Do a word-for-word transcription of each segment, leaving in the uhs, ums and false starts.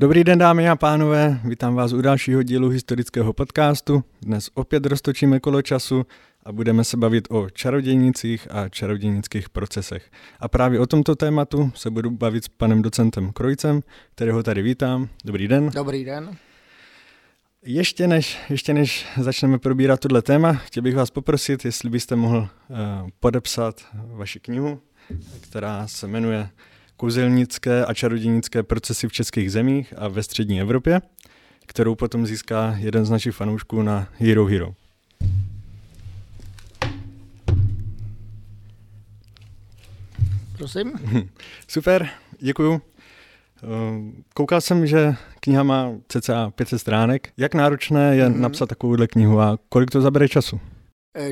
Dobrý den, dámy a pánové, vítám vás u dalšího dílu historického podcastu. Dnes opět roztočíme kolo času a budeme se bavit o čarodějnicích a čarodějnických procesech. A právě o tomto tématu se budu bavit s panem docentem Kreuzem, kterého tady vítám. Dobrý den. Dobrý den. Ještě než, ještě než začneme probírat tohle téma, chtěl bych vás poprosit, jestli byste mohl uh, podepsat vaši knihu, která se jmenuje Kouzelnické a čarodějnické procesy v českých zemích a ve střední Evropě, kterou potom získá jeden z našich fanoušků na Hero Hero. Prosím. Super, děkuju. Koukal jsem, že kniha má cca pět set stránek. Jak náročné je mm-hmm. napsat takovouhle knihu a kolik to zabere času?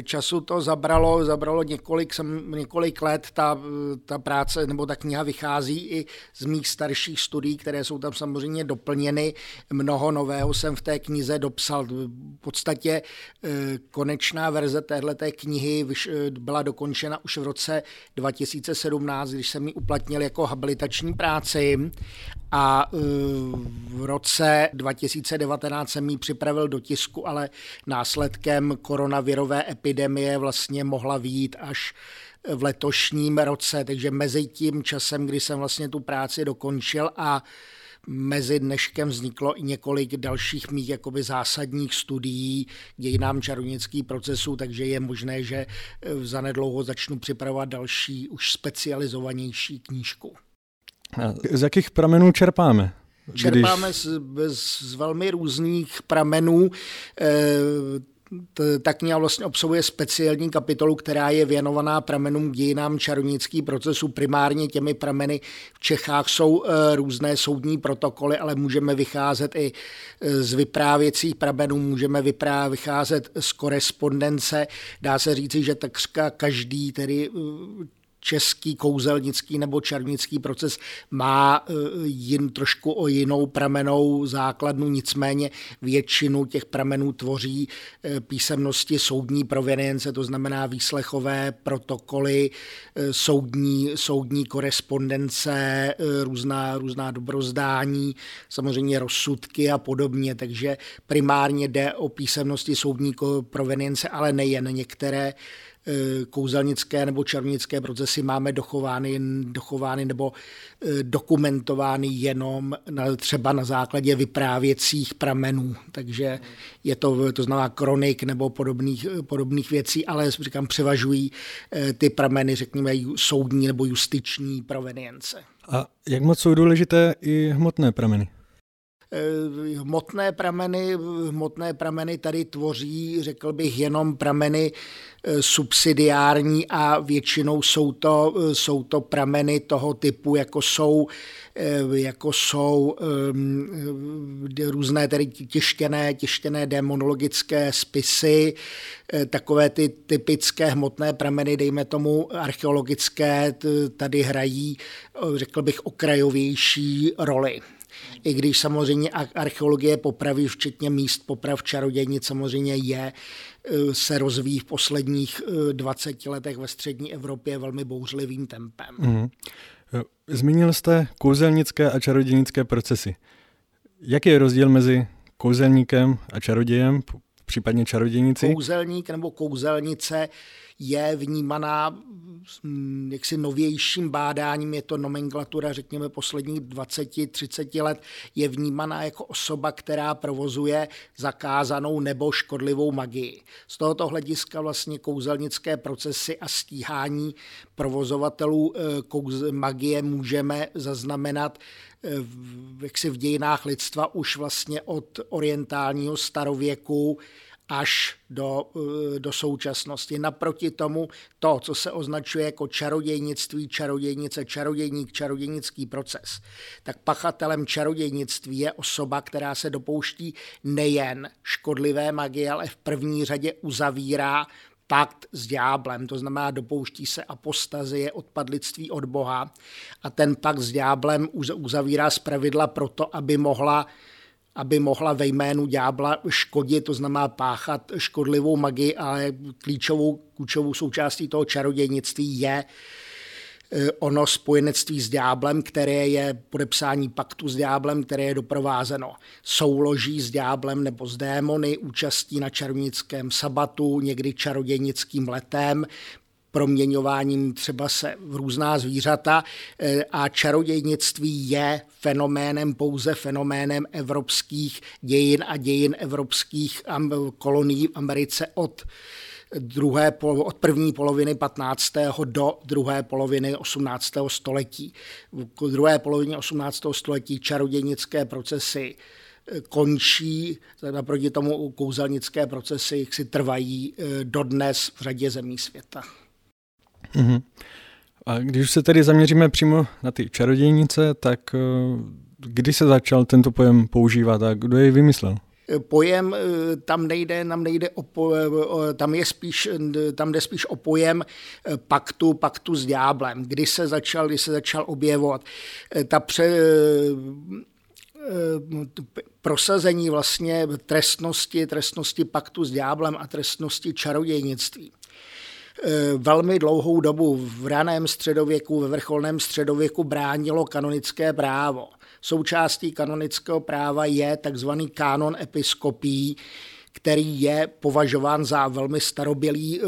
Času to zabralo, zabralo několik, několik let, ta, ta práce nebo ta kniha vychází i z mých starších studií, které jsou tam samozřejmě doplněny. Mnoho nového jsem v té knize dopsal. V podstatě konečná verze téhleté knihy byla dokončena už v roce dva tisíce sedmnáct, když jsem ji uplatnil jako habilitační práci. A v roce dva tisíce devatenáct jsem ji připravil do tisku, ale následkem koronavirové epidemie vlastně mohla vyjít až v letošním roce. Takže mezi tím časem, kdy jsem vlastně tu práci dokončil a mezi dneškem vzniklo i několik dalších mých jakoby zásadních studií k dějinám čarodějnických procesů, takže je možné, že zanedlouho začnu připravovat další, už specializovanější knížku. A z jakých pramenů čerpáme? Když... Čerpáme z, z velmi různých pramenů. Ta kniha vlastně obsahuje speciální kapitolu, která je věnovaná pramenům k dějinám čarodějnických procesů. Primárně těmi prameny v Čechách jsou různé soudní protokoly, ale můžeme vycházet i z vyprávěcích pramenů, můžeme vyprá- vycházet z korespondence. Dá se říci, že takřka každý tedy český kouzelnický nebo čarodějnický proces má jin, trošku o jinou pramenou základnu, nicméně většinu těch pramenů tvoří písemnosti soudní provenience, to znamená výslechové protokoly, soudní, soudní korespondence, různá, různá dobrozdání, samozřejmě rozsudky a podobně, takže primárně jde o písemnosti soudní provenience, ale nejen některé kouzelnické nebo čarodějnické procesy máme dochovány, dochovány nebo dokumentovány jenom na, třeba na základě vyprávěcích pramenů. Takže je to, to znamená kronik nebo podobných, podobných věcí, ale říkám, převažují ty prameny, řekněme, soudní nebo justiční provenience. A jak moc jsou důležité i hmotné prameny? Hmotné prameny, hmotné prameny tady tvoří, řekl bych, jenom prameny subsidiární a většinou jsou to, jsou to prameny toho typu, jako jsou, jako jsou um, různé tedy tištěné, tištěné demonologické spisy, takové ty typické hmotné prameny, dejme tomu archeologické, tady hrají, řekl bych, okrajovější roli. I když samozřejmě archeologie popravy, včetně míst poprav čarodějnic, samozřejmě je, se rozvíjí v posledních dvaceti letech ve střední Evropě velmi bouřlivým tempem. Mm. Zmínil jste kouzelnické a čarodějnické procesy. Jaký je rozdíl mezi kouzelníkem a čarodějem, případně čarodějnici? Kouzelník nebo kouzelnice je vnímaná jaksi novějším bádáním, je to nomenklatura, řekněme, posledních dvacet třicet let, je vnímaná jako osoba, která provozuje zakázanou nebo škodlivou magii. Z tohoto hlediska vlastně kouzelnické procesy a stíhání provozovatelů kouz- magie můžeme zaznamenat v, jaksi v dějinách lidstva už vlastně od orientálního starověku až do, do současnosti. Naproti tomu to, co se označuje jako čarodějnictví, čarodějnice, čarodějník, čarodějnický proces, tak pachatelem čarodějnictví je osoba, která se dopouští nejen škodlivé magie, ale v první řadě uzavírá pakt s ďáblem, to znamená dopouští se apostazie, odpadlictví od Boha a ten pakt s ďáblem uzavírá zpravidla proto, aby mohla aby mohla ve jménu ďábla škodit, to znamená páchat škodlivou magii, ale klíčovou, klíčovou součástí toho čarodějnictví je ono spojenectví s ďáblem, které je podepsání paktu s ďáblem, které je doprovázeno souloží s ďáblem nebo s démony, účastí na čarodějnickém sabatu, někdy čarodějnickým letem, proměňováním třeba se v různá zvířata, a čarodějnictví je fenoménem, pouze fenoménem evropských dějin a dějin evropských kolonií v Americe od druhé, od první poloviny patnáctého do druhé poloviny osmnáctého století. V druhé polovině osmnáctého století čarodějnické procesy končí, naproti tomu kouzelnické procesy si trvají dodnes v řadě zemí světa. Uhum. A když se tedy zaměříme přímo na ty čarodějnice, tak kdy se začal tento pojem používat a kdo jej vymyslel? Pojem tam nejde, tam nejde o, tam je spíš, tam jde spíš o pojem paktu, paktu s ďáblem. Kdy se začal, kdy se začal objevovat. Ta pře... prosazení vlastně trestnosti, trestnosti paktu s ďáblem a trestnosti čarodějnictví. Velmi dlouhou dobu v raném středověku, ve vrcholném středověku bránilo kanonické právo. Součástí kanonického práva je takzvaný kánon episkopí, který je považován za velmi starobylý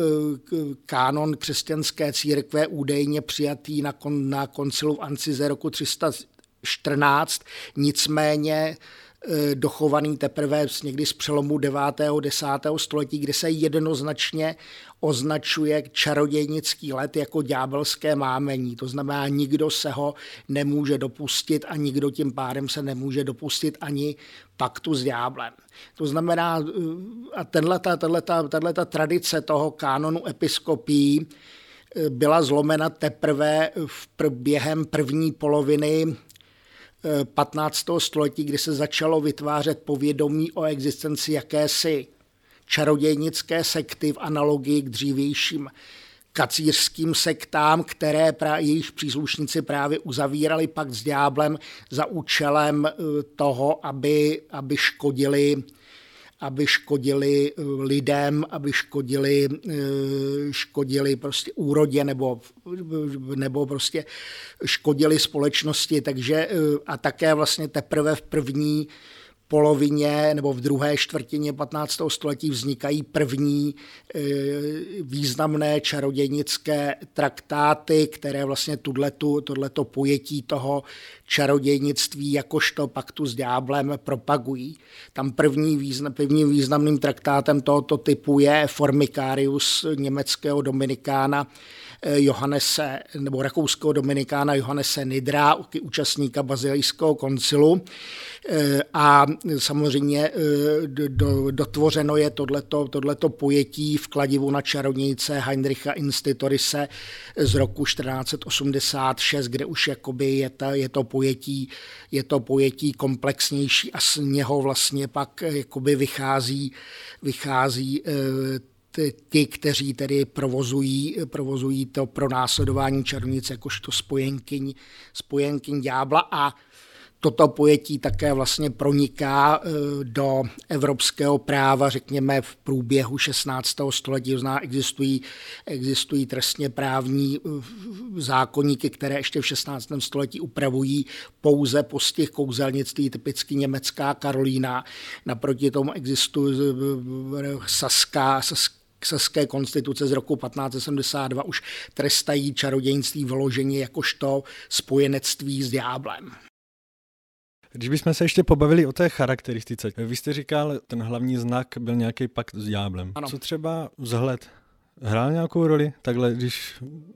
kánon křesťanské církve, údajně přijatý na, kon, na koncilu v Ancize roku tři sta čtrnáct, nicméně dochovaný teprve někdy z přelomu devátého desátého století, kde se jednoznačně označuje čarodějnický let jako ďábelské mámení. To znamená, nikdo se ho nemůže dopustit a nikdo tím pádem se nemůže dopustit ani paktu s ďáblem. To znamená, a tato tradice toho kánonu episkopí byla zlomena teprve v pr- během první poloviny patnáctého století, kdy se začalo vytvářet povědomí o existenci jakési čarodějnické sekty v analogii k dřívějším kacířským sektám, které pra, jejich příslušníci právě uzavírali pakt s ďáblem za účelem toho, aby, aby škodili aby škodili lidem, aby škodili, škodili prostě úrodě nebo, nebo prostě škodili společnosti. Takže a také vlastně teprve v první polovině nebo v druhé čtvrtině patnáctého století vznikají první významné čarodějnické traktáty, které vlastně tudletu, tohleto pojetí toho čarodějnictví jakožto paktu s ďáblem propagují. Tam první význam, prvním významným traktátem tohoto typu je Formicarius německého dominikána Johannese, nebo rakouského dominikána Johannese Nydera, účastníka Basilejského koncilu, a samozřejmě dotvořeno je tohleto, tohleto pojetí v kladivu na čarodějnice Heinricha Institorise z roku čtrnáct osmdesát šest, kde už jakoby je, ta, je, to pojetí, je to pojetí komplexnější a z něho vlastně pak jakoby vychází, vychází ti, kteří tedy provozují, provozují to pronásledování čarodějnic jakožto spojenkyň, spojenkyň ďábla, a toto pojetí také vlastně proniká do evropského práva, řekněme, v průběhu šestnáctého století. Existují, existují trestně právní zákoníky, které ještě v šestnáctém století upravují pouze postih kouzelnictví, typicky německá Karolína. Naproti tomu existuje saská, saská Saské konstituce z roku patnáct sedmdesát dva už trestají čarodějnictví vyloženě jakožto spojenectví s ďáblem. Když bychom se ještě pobavili o té charakteristice, vy jste říkal, ten hlavní znak byl nějaký pakt s ďáblem. Ano. Co třeba vzhled? Hrál nějakou roli? Takhle, když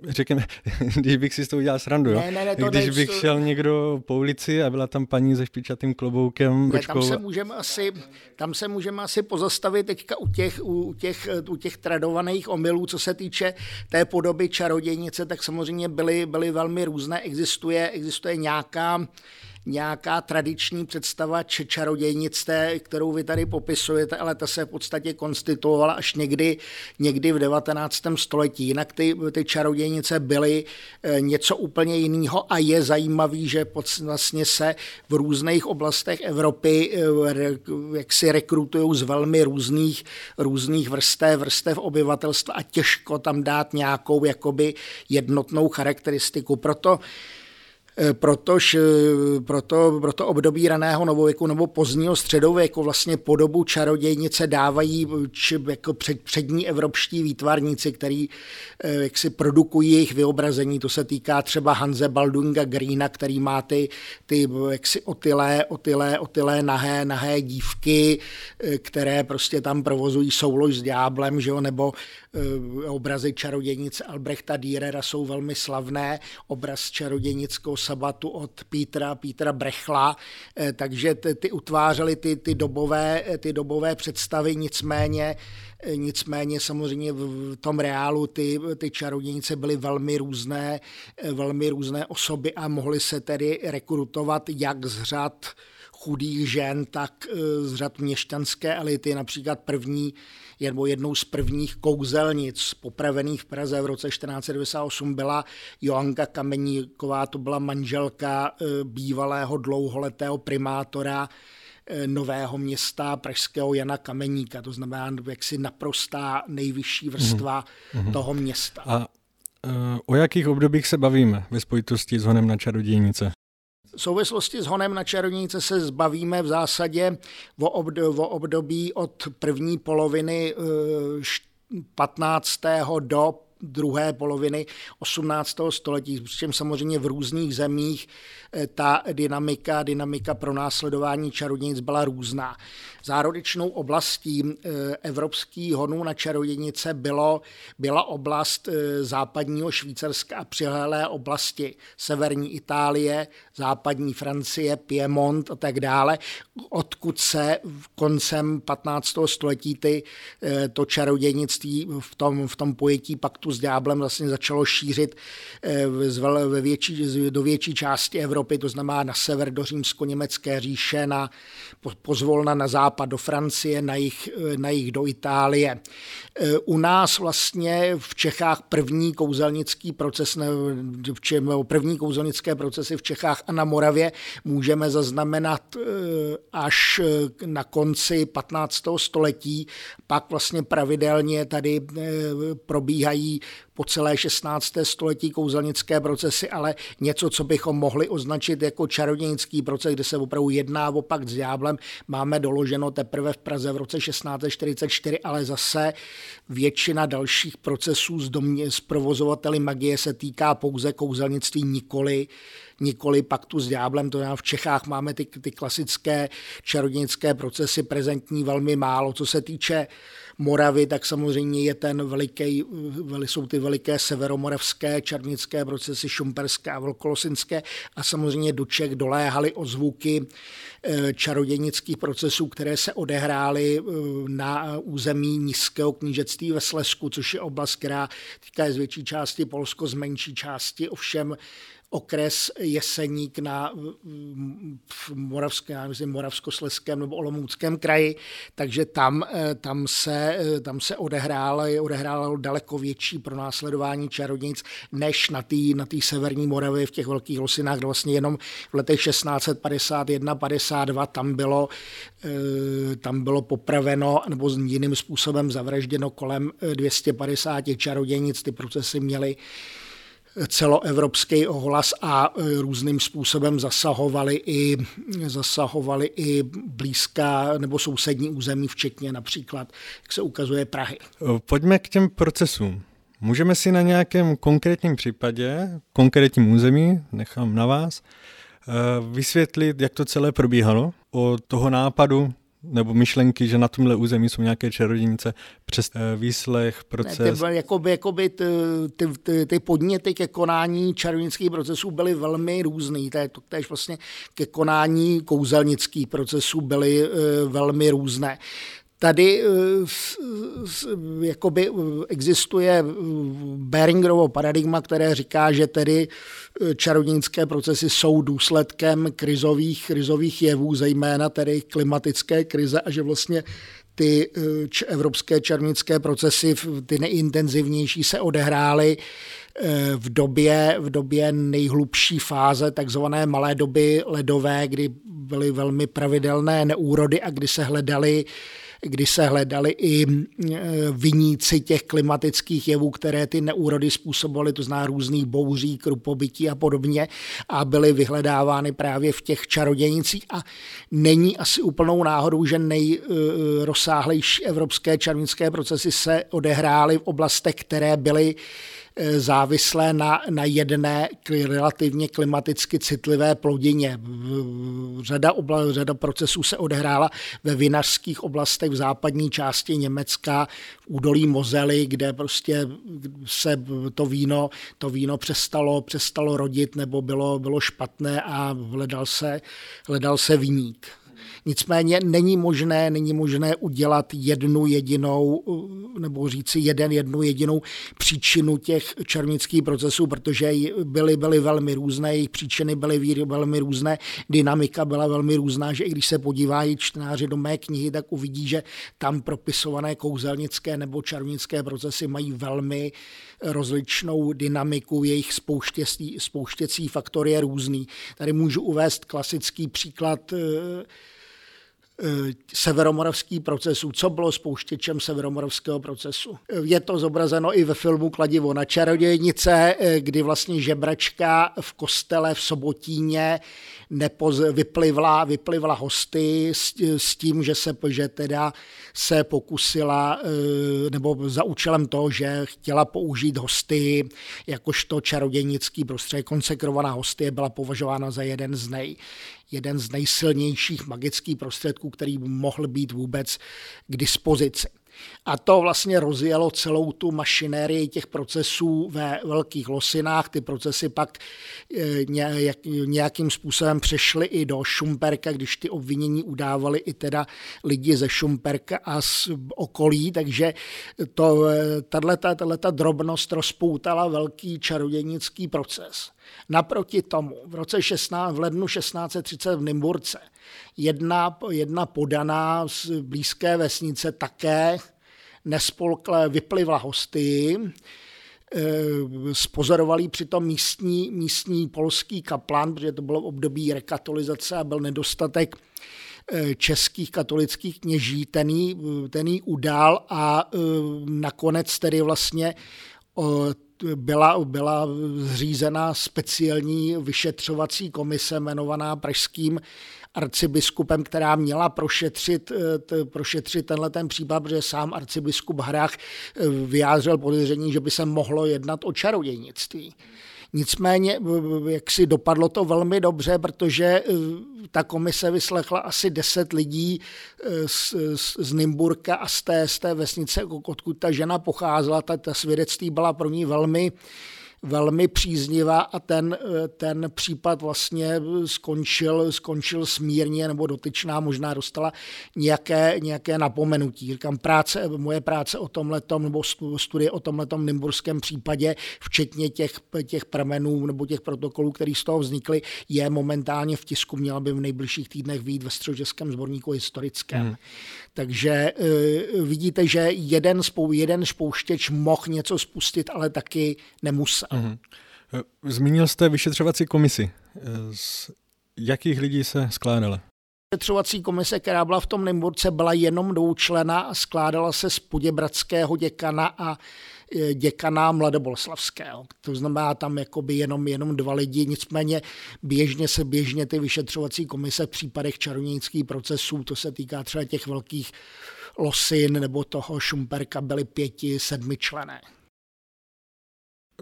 řekneme, když bych si s tou udělal srandu, jo? Ne, ne, ne, to když bych to... šel někdo po ulici a byla tam paní se špičatým kloboukem, ne, tam se můžeme asi, tam se můžeme asi pozastavit teďka u těch, u těch, u těch tradovaných omylů, co se týče té podoby čarodějnice, tak samozřejmě byly, byly velmi různé. Existuje, existuje nějaká nějaká tradiční představa či čarodějnictví, kterou vy tady popisujete, ale ta se v podstatě konstituovala až někdy, někdy v devatenáctém století. Jinak ty, ty čarodějnice byly něco úplně jiného a je zajímavý, že vlastně se v různých oblastech Evropy jak si rekrutují z velmi různých, různých vrstev, vrstev obyvatelstva a těžko tam dát nějakou jakoby jednotnou charakteristiku. Proto Protož, proto, proto období raného novověku nebo pozdního středověku vlastně podobu čarodějnice dávají či, jako před, přední evropští výtvarníci, který jak si produkují jejich vyobrazení. To se týká třeba Hanse Baldunga Greena, který má ty, ty jak si otylé, otylé, otylé nahé, nahé dívky, které prostě tam provozují soulož s ďáblem, že jo? Nebo obrazy čarodějnice Albrechta Dürera jsou velmi slavné. Obraz čarodějnického sabatu od Petra, Petra Brechla, takže ty, ty utvářely ty, ty, dobové, ty dobové představy, nicméně, nicméně samozřejmě v tom reálu ty, ty čarodějnice byly velmi různé, velmi různé osoby a mohly se tedy rekrutovat jak z řad chudých žen, tak z řad měšťanské elity, například první nebo jednou z prvních kouzelnic popravených v Praze v roce čtrnáct set devadesát osm byla Johanka Kameníková, to byla manželka bývalého dlouholetého primátora Nového Města pražského Jana Kameníka, to znamená jaksi naprostá nejvyšší vrstva mm-hmm. toho města. A o jakých obdobích se bavíme ve spojitosti s honem na čarodějnice? V souvislosti s honem na čarodějnice se zbavíme v zásadě o období od první poloviny patnáctého do druhé poloviny osmnáctého století, přičem samozřejmě v různých zemích ta dynamika, dynamika pronásledování čarodějnic byla různá. Zárodečnou oblastí evropských honů na čarodějnice bylo, byla oblast západního Švýcarska a přilehlé oblasti severní Itálie, západní Francie, Piemont a tak dále, odkud se koncem patnáctého století ty, to čarodějnictví v tom, v tom pojetí paktu s ďáblem vlastně začalo šířit ve větší, do větší části Evropy, to znamená na sever do římsko-německé říše, na, pozvolna na západ do Francie, na jih, na jih do Itálie. U nás vlastně v Čechách první kouzelnický proces, první kouzelnické procesy v Čechách a na Moravě můžeme zaznamenat až na konci patnáctého století, pak vlastně pravidelně tady probíhají po celé šestnácté století kouzelnické procesy, ale něco, co bychom mohli označit jako čarodějnický proces, kde se opravdu jedná o pakt s ďáblem, máme doloženo teprve v Praze v roce šestnáct set čtyřicet čtyři, ale zase většina dalších procesů z, domě, z provozovateli magie se týká pouze kouzelnictví, nikoli, nikoli paktu s ďáblem. To znamená, v Čechách máme ty, ty klasické čarodějnické procesy prezentní velmi málo. Co se týče Moravy, tak samozřejmě je ten veliký, jsou ty veliké severomoravské čarodějnické procesy, šumperské a velkolosinské a samozřejmě do Čech doléhaly ozvuky čarodějnických procesů, které se odehrály na území Nízkého knížectví ve Slezsku, což je oblast, která týká z větší části Polsko, z menší části ovšem okres Jeseník na Moravskoslezském nebo Olomouckém kraji, takže tam, tam se, tam se odehrálo, odehrálo daleko větší pronásledování čarodějnic než na té na té severní Moravě v těch Velkých Losinách, kde vlastně jenom v letech šestnáct set padesát jedna padesát dva tam bylo, tam bylo popraveno nebo jiným způsobem zavražděno kolem dvě stě padesát čarodějnic. Ty procesy měly celoevropský ohlas a různým způsobem zasahovali i, zasahovali i blízká nebo sousední území, včetně například, jak se ukazuje, Prahy. Pojďme k těm procesům. Můžeme si na nějakém konkrétním případě, konkrétním území, nechám na vás, vysvětlit, jak to celé probíhalo od toho nápadu nebo myšlenky, že na tomhle území jsou nějaké čarodějnice, přes výslech, proces. Ne, ty, jakoby, jakoby ty, ty, ty podněty ke konání čarodějnických procesů byly velmi různý. Též vlastně ke konání kouzelnických procesů byly uh, velmi různé. Tady jakoby existuje Behringerovo paradigma, které říká, že tedy čarodějnické procesy jsou důsledkem krizových, krizových jevů, zejména tedy klimatické krize, a že vlastně ty evropské čarodějnické procesy, ty nejintenzivnější, se odehrály v době, v době nejhlubší fáze, takzvané malé doby ledové, kdy byly velmi pravidelné neúrody a kdy se hledaly kdy se hledali i viníci těch klimatických jevů, které ty neúrody způsobovaly, to znamená různých bouří, krupobytí a podobně, a byly vyhledávány právě v těch čarodějnicích. A není asi úplnou náhodou, že nejrozsáhlejší evropské čarodějnické procesy se odehrály v oblastech, které byly závislé na, na jedné relativně klimaticky citlivé plodině. Řada, obla, řada procesů se odehrála ve vinařských oblastech v západní části Německa, v údolí Mosely, kde prostě se to víno, to víno přestalo, přestalo rodit nebo bylo, bylo špatné a hledal se, hledal se viník. Nicméně není možné, není možné udělat jednu jedinou, nebo říci jeden jednu jedinou příčinu těch čarodějnických procesů, protože byly, byly velmi různé, jejich příčiny byly velmi různé, dynamika byla velmi různá, že i když se podívají čtenáři do mé knihy, tak uvidí, že tam propisované kouzelnické nebo čarodějnické procesy mají velmi rozličnou dynamiku, jejich spouštěcí, spouštěcí faktor je různý. Tady můžu uvést klasický příklad severomoravský procesu. Co bylo spouštěčem severomoravského procesu? Je to zobrazeno i ve filmu Kladivo na čarodějnice, kdy vlastně žebračka v kostele v Sobotíně nepoz- vyplivla, vyplivla hosty s, s tím, že se, že teda se pokusila, nebo za účelem toho, že chtěla použít hosty jakožto čarodějnický prostředek. Konsekrovaná hostie byla považována za jeden z nej. jeden z nejsilnějších magických prostředků, který mohl být vůbec k dispozici. A to vlastně rozjelo celou tu mašinérii těch procesů ve Velkých Losinách. Ty procesy pak nějakým způsobem přešly i do Šumperka, když ty obvinění udávali i teda lidi ze Šumperka a z okolí, takže to, tato drobnost rozpoutala velký čarodějnický proces. Naproti tomu v roce šestnáct, v lednu šestnáct třicet v Nymburce jedna, jedna podaná z blízké vesnice také nespolkle vyplivla hosty, spozorovali přitom místní, místní polský kaplan, protože to bylo v období rekatolizace a byl nedostatek českých katolických kněží, ten jí, ten jí udal a nakonec tedy vlastně Byla, byla zřízena speciální vyšetřovací komise jmenovaná pražským arcibiskupem, která měla prošetřit, prošetřit tenhleten případ, protože sám arcibiskup Harach vyjádřil podezření, že by se mohlo jednat o čarodějnictví. Nicméně, jak si dopadlo to velmi dobře, protože ta komise vyslechla asi deset lidí z, z, z Nymburka a z té, z té vesnice, odkud ta žena pocházela. Ta, ta svědectví byla pro ní velmi, velmi příznivá a ten, ten případ vlastně skončil, skončil smírně, nebo dotyčná možná dostala nějaké, nějaké napomenutí. Říkám, práce, moje práce o tomhletom, nebo studie o tomhletom nymburském případě, včetně těch, těch pramenů nebo těch protokolů, které z toho vznikly, je momentálně v tisku, měla by v nejbližších týdnech vyjít ve Středočeském sborníku historickém. Hmm. Takže uh, vidíte, že jeden, spou, jeden spouštěč mohl něco spustit, ale taky nemusel. Uhum. Zmínil jste vyšetřovací komisi. Z jakých lidí se skládala? Vyšetřovací komise, která byla v tom Nymburce, byla jenom dvoučlenná a skládala se z poděbradského děkana a děkana Mladoboleslavského. To znamená tam jakoby jenom, jenom dva lidi, nicméně běžně se běžně ty vyšetřovací komise v případech čarodějnických procesů, to se týká třeba těch Velkých Losin nebo toho Šumperka, byly pěti, sedmi člené.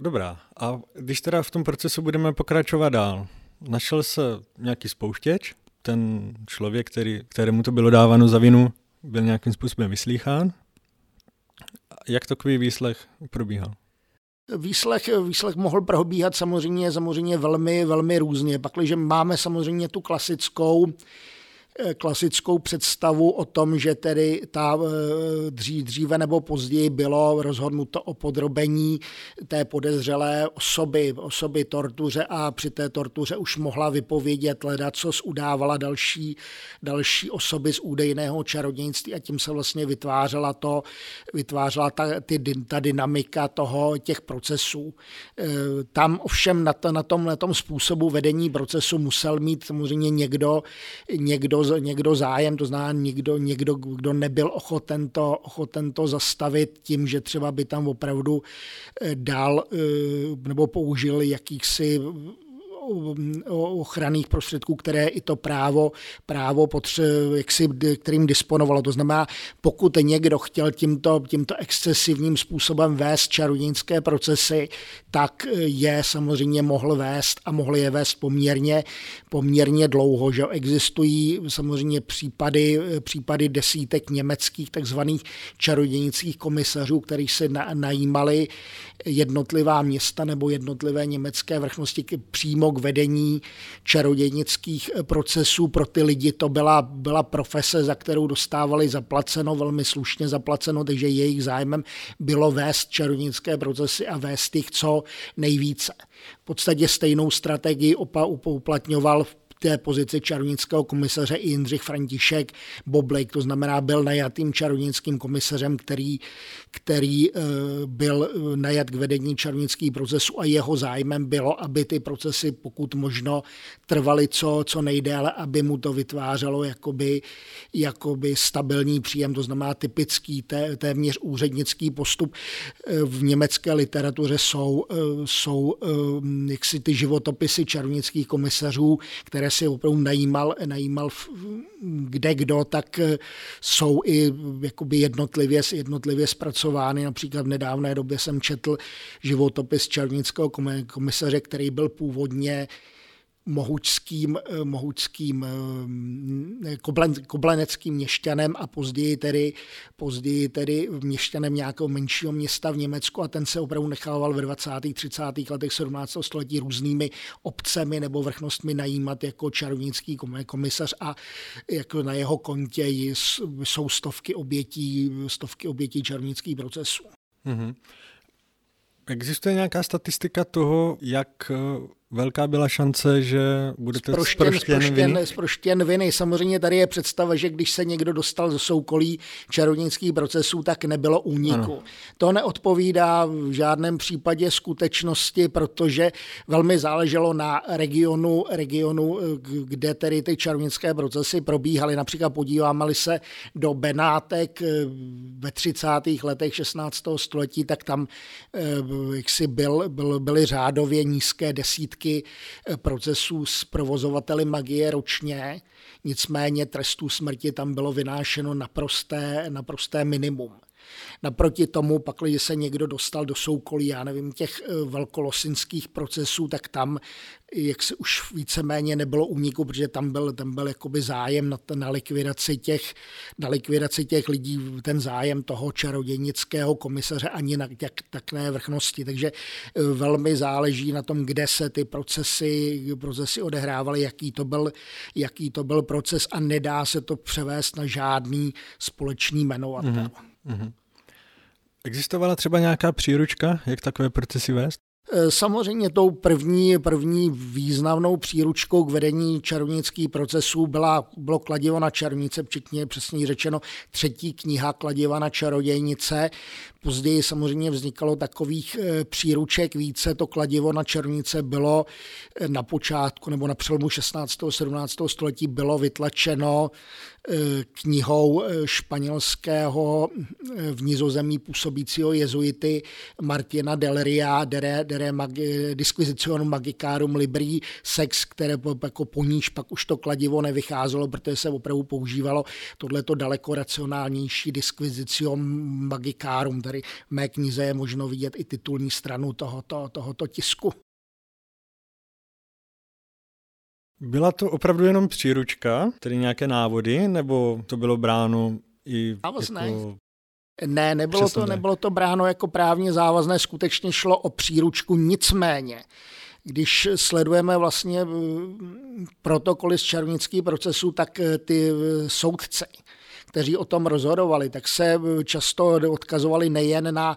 Dobrá, a když teda v tom procesu budeme pokračovat dál, našel se nějaký spouštěč, ten člověk, který, kterému to bylo dáváno za vinu, byl nějakým způsobem vyslýchán. Jak takový výslech probíhal? Výslech, výslech mohl probíhat samozřejmě, samozřejmě velmi, velmi různě. Pakliže máme samozřejmě tu klasickou klasickou představu o tom, že tedy ta dří, dříve nebo později bylo rozhodnuto o podrobení té podezřelé osoby, osoby tortuře a při té tortuře už mohla vypovědět ledacos, udávala další, další osoby z údajného čarodějnictví a tím se vlastně vytvářela, to, vytvářela ta, ty, ta dynamika toho, těch procesů. Tam ovšem na, to, na tomhle tom způsobu vedení procesu musel mít samozřejmě někdo, někdo Někdo zájem, to znamená někdo, někdo, kdo nebyl ochoten to, ochoten to zastavit tím, že třeba by tam opravdu dal nebo použil jakýchsi ochranných prostředků, které i to právo, právo potře- jak si, kterým disponovalo. To znamená, pokud někdo chtěl tímto, tímto excesivním způsobem vést čarodějnické procesy, tak je samozřejmě mohl vést a mohli je vést poměrně, poměrně dlouho. Že? Existují samozřejmě případy, případy desítek německých takzvaných čarodějnických komisařů, který se na, najímali jednotlivá města nebo jednotlivé německé vrchnosti přímo k vedení čarodějnických procesů. Pro ty lidi to byla, byla profese, za kterou dostávali zaplaceno, velmi slušně zaplaceno, takže jejich zájmem bylo vést čarodějnické procesy a vést jich co nejvíce. V podstatě stejnou strategii opa uplatňoval v té pozici čarodějnického komisaře i Jindřich František Boblejk, to znamená byl najatým čarodějnickým komisařem, který, který byl najat k vedení čarodějnických procesů a jeho zájmem bylo, aby ty procesy pokud možno trvaly co, co nejdéle, aby mu to vytvářelo jakoby, jakoby stabilní příjem, to znamená typický té, téměř úřednický postup. V německé literatuře jsou, jsou jaksi ty životopisy čarodějnických komisařů, které si opravdu najímal, najímal kde kdo, tak jsou i jakoby jednotlivě, jednotlivě zpracovány. Například v nedávné době jsem četl životopis čarodějnického komisaře, který byl původně mohučským, mohučským koblen, kobleneckým měšťanem a později tedy, později tedy měšťanem nějakého menšího města v Německu a ten se opravdu nechával ve dvacátých třicátých letech sedmnáctého století různými obcemi nebo vrchnostmi najímat jako čarodějnický komisař a jako na jeho kontě jsou stovky obětí, stovky obětí čarodějnických procesů. Mm-hmm. Existuje nějaká statistika toho, jak velká byla šance, že budete sproštěn, sproštěn, sproštěn, viny? sproštěn viny. Samozřejmě tady je představa, že když se někdo dostal ze soukolí čarodějnických procesů, tak nebylo úniku. Ano. To neodpovídá v žádném případě skutečnosti, protože velmi záleželo na regionu, regionu kde tedy ty čarodějnické procesy probíhaly. Například podíváme-li se do Benátek ve třicátých letech šestnáctého století, tak tam jaksi byl, byl, byly řádově nízké desítky procesů s provozovateli magie ročně, nicméně trestů smrti tam bylo vynášeno naprosté, naprosté minimum. Naproti tomu, pak, když se někdo dostal do soukolí, já nevím, těch velkolosinských procesů, tak tam jak se už víceméně nebylo úniku, protože tam byl, tam byl jakoby zájem na, na, likvidaci těch, na likvidaci těch lidí, ten zájem toho čarodějnického komisaře ani na jak, takné vrchnosti. Takže velmi záleží na tom, kde se ty procesy, procesy odehrávaly, jaký to, byl, jaký to byl proces a nedá se to převést na žádný společný jmenovatel. Mm-hmm. Mm-hmm. Existovala třeba nějaká příručka, jak takové procesy vést? Samozřejmě tou první, první významnou příručkou k vedení čarodějnických procesů byla, bylo Kladivo na čarodějnice, včetně přesně řečeno třetí kniha Kladiva na čarodějnice. Později samozřejmě vznikalo takových příruček více, to Kladivo na čarodějnice bylo na počátku nebo na přelomu šestnáctého a sedmnáctého století bylo vytlačeno knihou španělského v Nizozemí působícího jezuity Martina del Ria, Dere, Dere magi, Disquisitionum Magicarum Libri Sex, které jako po níž pak už to kladivo nevycházelo, protože se opravdu používalo tohleto daleko racionálnější Disquisitionum Magicarum. Tady v mé knize je možno vidět i titulní stranu tohoto, tohoto tisku. Byla to opravdu jenom příručka, tedy nějaké návody, nebo to bylo bráno i závazné? Jako... Ne, nebylo to, nebylo to bráno jako právně závazné, skutečně šlo o příručku, nicméně Když sledujeme vlastně protokoly z červnických procesů, tak ty soudci, kteří o tom rozhodovali, tak se často odkazovali nejen na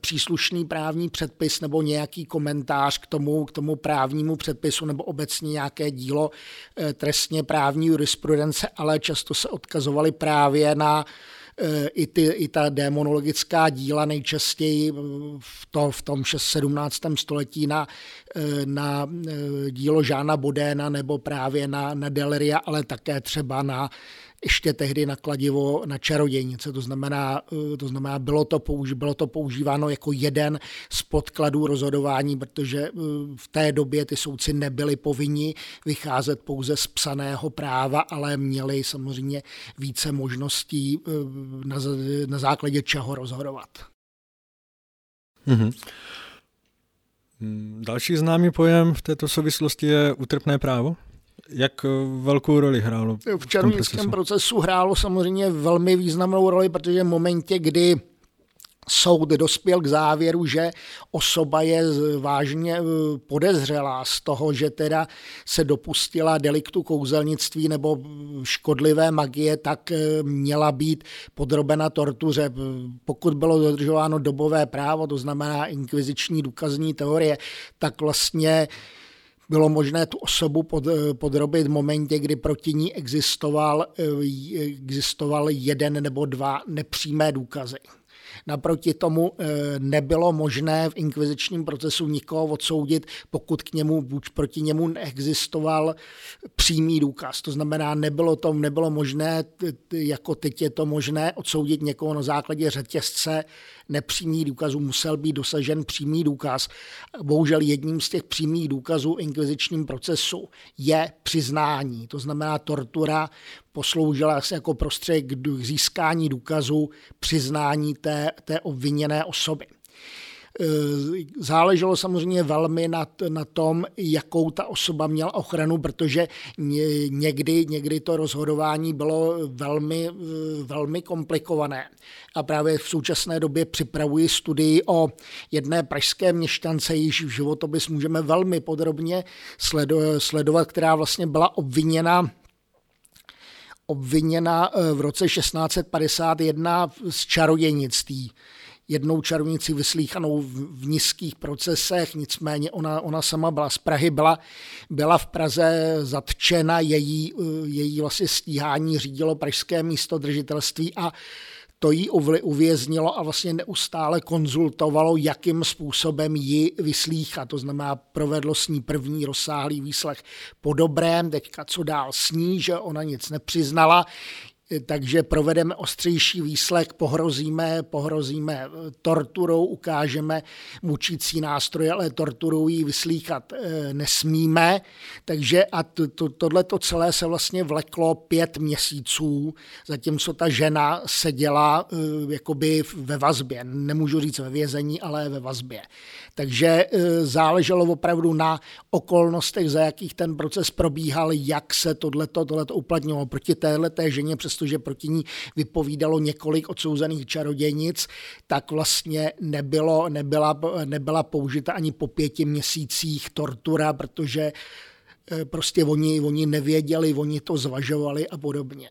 příslušný právní předpis nebo nějaký komentář k tomu, k tomu právnímu předpisu nebo obecně nějaké dílo trestně právní jurisprudence, ale často se odkazovali právě na I, ty, i ta démonologická díla, nejčastěji v, to, v tom sedmnáctém století na, na dílo Žána Bodéna nebo právě na, na Deleria, ale také třeba na ještě tehdy na kladivo na čarodějnice. To znamená, to znamená bylo, to použi, bylo to používáno jako jeden z podkladů rozhodování, protože v té době ty soudci nebyli povinni vycházet pouze z psaného práva, ale měli samozřejmě více možností na, na základě čeho rozhodovat. Mm-hmm. Další známý pojem v této souvislosti je útrpné právo. Jak velkou roli hrálo? V čarodějnickém procesu hrálo samozřejmě velmi významnou roli, protože v momentě, kdy soud dospěl k závěru, že osoba je vážně podezřelá z toho, že teda se dopustila deliktu kouzelnictví nebo škodlivé magie, tak měla být podrobena tortuře. Pokud bylo dodržováno dobové právo, to znamená inkviziční důkazní teorie, tak vlastně bylo možné tu osobu podrobit v momentě, kdy proti ní existoval, existoval jeden nebo dva nepřímé důkazy. Naproti tomu nebylo možné v inkvizičním procesu nikoho odsoudit, pokud k němu, buď proti němu neexistoval přímý důkaz. To znamená, nebylo to, nebylo možné, jako teď je to možné, odsoudit někoho na základě řetězce nepřímých důkazů. Musel být dosažen přímý důkaz. Bohužel jedním z těch přímých důkazů v inkvizičním procesu je přiznání. To znamená, tortura posloužila se jako prostředek k získání důkazů přiznání té, té obviněné osoby. Záleželo samozřejmě velmi na, na tom, jakou ta osoba měla ochranu, protože někdy, někdy to rozhodování bylo velmi, velmi komplikované. A právě v současné době připravuji studii o jedné pražské měšťance, jejíž v životopis můžeme velmi podrobně sledovat, která vlastně byla obviněna obviněna v roce šestnáct set padesát jedna z čarodějnictví. Jednou čarodějnicí vyslíchanou v nízkých procesech, nicméně ona, ona sama byla z Prahy, byla, byla v Praze zatčena, její, její vlastně stíhání řídilo pražské místodržitelství a to jí uvěznilo a vlastně neustále konzultovalo, jakým způsobem ji vyslýchat. To znamená, provedlo s ní první rozsáhlý výslech po dobrém, teďka co dál s ní, že ona nic nepřiznala, takže provedeme ostřejší výslech, pohrozíme, pohrozíme torturou, ukážeme mučící nástroje, ale torturou ji vyslýchat nesmíme. Takže a to, to, tohleto celé se vlastně vleklo pět měsíců, zatímco ta žena seděla jakoby ve vazbě. Nemůžu říct ve vězení, ale ve vazbě. Takže záleželo opravdu na okolnostech, za jakých ten proces probíhal, jak se tohleto, tohleto uplatnilo proti téhleté ženě, přestože proti ní vypovídalo několik odsouzených čarodějnic, tak vlastně nebylo, nebyla, nebyla použita ani po pěti měsících tortura, protože prostě oni, oni nevěděli, oni to zvažovali a podobně.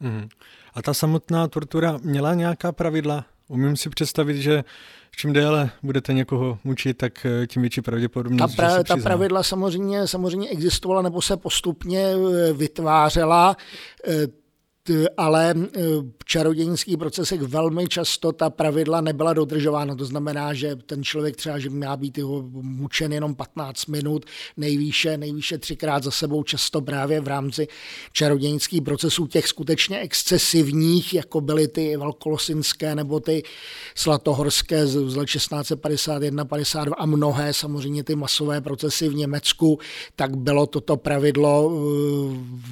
Mm. A ta samotná tortura měla nějaká pravidla? Umím si představit, že čím déle budete někoho mučit, tak tím větší pravděpodobnost, ta, pra, ta pravidla samozřejmě, samozřejmě existovala nebo se postupně vytvářela, ale v čarodějnických procesech velmi často ta pravidla nebyla dodržována. To znamená, že ten člověk třeba že měl být jeho mučen jenom patnáct minut, nejvýše, nejvýše třikrát za sebou, často právě v rámci čarodějnických procesů, těch skutečně excesivních, jako byly ty velkolosinské nebo ty slatohorské z šestnáct set padesát jedna padesát dva a mnohé samozřejmě ty masové procesy v Německu, tak bylo toto pravidlo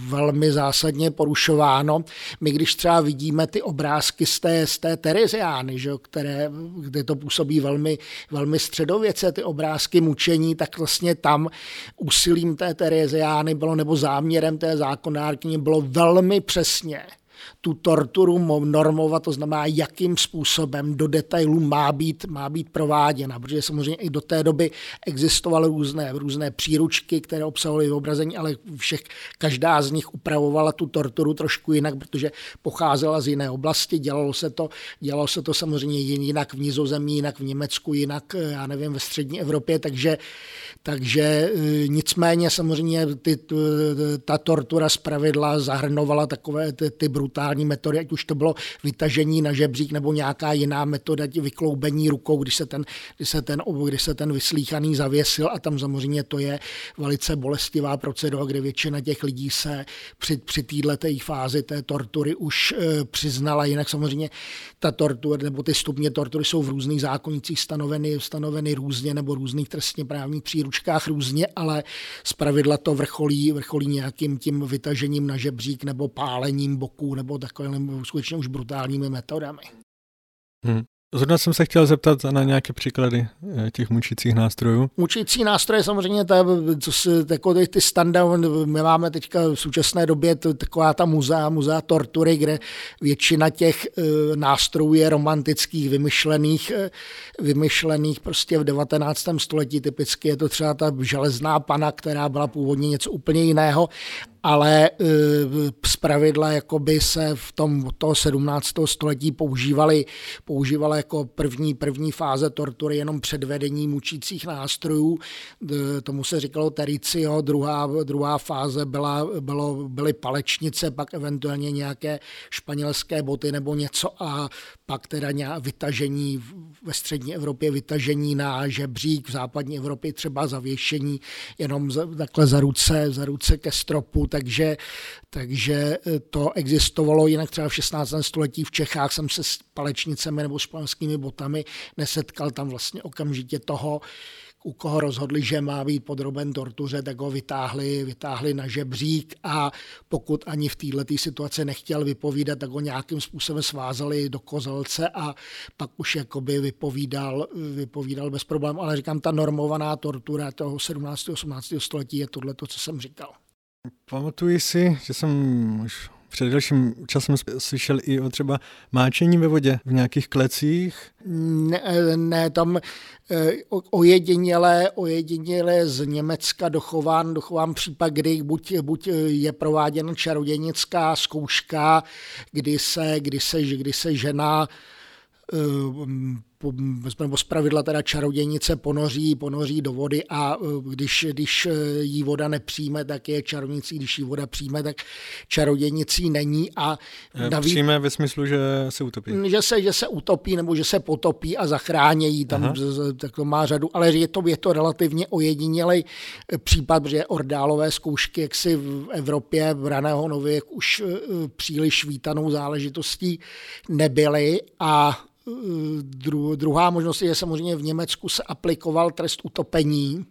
velmi zásadně porušováno. My když třeba vidíme ty obrázky z té, z té Tereziány, že, které, kde to působí velmi, velmi středověce, ty obrázky mučení, tak vlastně tam úsilím té Tereziány bylo, nebo záměrem té zákonárkyně bylo velmi přesně tu torturu normovat, to znamená, jakým způsobem do detailu má být, má být prováděna, protože samozřejmě i do té doby existovaly různé, různé příručky, které obsahovaly vyobrazení, ale všech, každá z nich upravovala tu torturu trošku jinak, protože pocházela z jiné oblasti, dělalo se to, dělalo se to samozřejmě jinak v Nizozemí, jinak v Německu, jinak, já nevím, ve střední Evropě, takže, takže nicméně samozřejmě ty, ta tortura zpravidla zahrnovala takové ty, ty brutální metody, ať už to bylo vytažení na žebřík nebo nějaká jiná metoda, vykloubení rukou, když se ten, když se ten, když se ten vyslíchaný zavěsil, a tam samozřejmě to je velice bolestivá procedura, kde většina těch lidí se při, při této fázi té tortury už e, přiznala, jinak samozřejmě ta tortura nebo ty stupně tortury jsou v různých zákonicích stanoveny, stanoveny různě nebo různých trestně právních příručkách různě, ale zpravidla to vrcholí, vrcholí nějakým tím vytažením na žebřík nebo pálením boků nebo takovým skutečně už brutálními metodami. Hmm. Zrovna jsem se chtěl zeptat na nějaké příklady těch mučících nástrojů. Mučící nástroje samozřejmě, ta, co se, jako ty standard, my máme teďka v současné době taková ta muzea, muzea tortury, kde většina těch nástrojů je romantických, vymyšlených, vymyšlených prostě v devatenáctém století. Typicky je to třeba ta železná pana, která byla původně něco úplně jiného, ale zpravidla jakoby se v tom od toho sedmnáctého století používaly používala jako první, první fáze tortury jenom předvedení mučících nástrojů. Tomu se říkalo tericio, druhá, druhá fáze byla, bylo, byly palečnice, pak eventuálně nějaké španělské boty nebo něco a pak teda nějaké vytažení ve střední Evropě, vytažení na žebřík, v západní Evropě třeba zavěšení jenom takhle za ruce, za ruce ke stropu. Takže, takže to existovalo, jinak třeba v šestnáctém století v Čechách jsem se s palečnicemi nebo s španělskými botami nesetkal, tam vlastně okamžitě toho, u koho rozhodli, že má být podroben tortuře, tak ho vytáhli, vytáhli na žebřík a pokud ani v této situaci nechtěl vypovídat, tak ho nějakým způsobem svázali do kozelce a pak už jakoby vypovídal, vypovídal bez problémů. Ale říkám, ta normovaná tortura toho sedmnáctého. osmnáctého století je tohleto, co jsem říkal. Pamatuji si, že jsem už před dalším časem slyšel i o třeba máčení ve vodě v nějakých klecích. Ne, ne tam ojedinělé, ojedinělé z Německa dochován, dochován případ, kdy buď, buď je prováděna čarodějnická zkouška, kdy se, kdy se, kdy se žena nebo zpravidla teda čarodějnice ponoří, ponoří do vody a když, když jí voda nepřijme, tak je čarodějnicí, když jí voda přijme, tak čarodějnicí není. A naví... Přijme ve smyslu, že se utopí. Že se, že se utopí nebo že se potopí a zachránějí, tam z, tak to má řadu, ale je to, je to relativně ojedinělej případ, protože ordálové zkoušky, jak si v Evropě v raného nověku už příliš vítanou záležitostí nebyly a Dru, druhá možnost je, že samozřejmě v Německu se aplikoval trest utopení,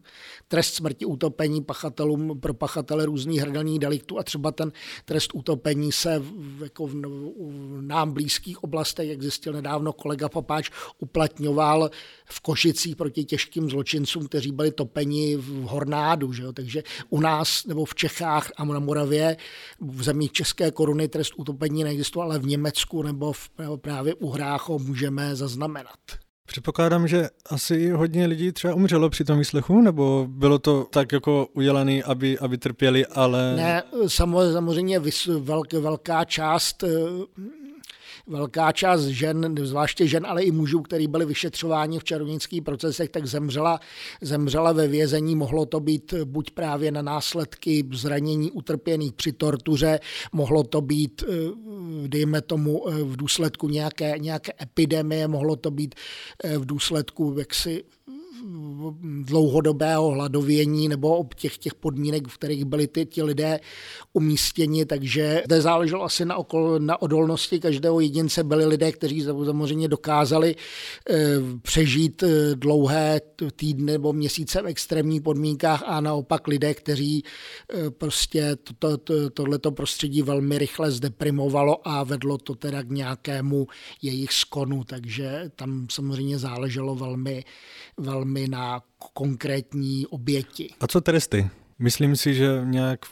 trest smrti utopení pachatelům, pro pachatele různých hrdelních deliktů a třeba ten trest utopení se v, jako v, v nám blízkých oblastech, jak zjistil nedávno kolega Papáč, uplatňoval v Košicích proti těžkým zločincům, kteří byli topeni v Hornádu. Že jo? Takže u nás nebo v Čechách a na Moravě, v zemích České koruny trest utopení neexistoval, ale v Německu nebo v, právě u Hrácho můžeme zaznamenat. Předpokládám, že asi hodně lidí třeba umřelo při tom výslechu, nebo bylo to tak jako udělané, aby, aby trpěli, ale... Ne, samozřejmě velk, velká část... Velká část žen, zvláště žen, ale i mužů, kteří byli vyšetřováni v čarodějnických procesech, tak zemřela, zemřela ve vězení. Mohlo to být buď právě na následky zranění utrpěných při tortuře, mohlo to být, dejme tomu, v důsledku nějaké, nějaké epidemie, mohlo to být v důsledku jaksi dlouhodobého hladovění nebo ob těch, těch podmínek, v kterých byli ty, ti lidé umístěni, takže to záleželo asi na, okol, na odolnosti každého jedince. Byli lidé, kteří samozřejmě dokázali e, přežít e, dlouhé týdny nebo měsíce v extrémních podmínkách a naopak lidé, kteří e, prostě to, to, tohleto prostředí velmi rychle zdeprimovalo a vedlo to teda k nějakému jejich skonu, takže tam samozřejmě záleželo velmi, velmi na konkrétní oběti. A co tresty? Myslím si, že nějak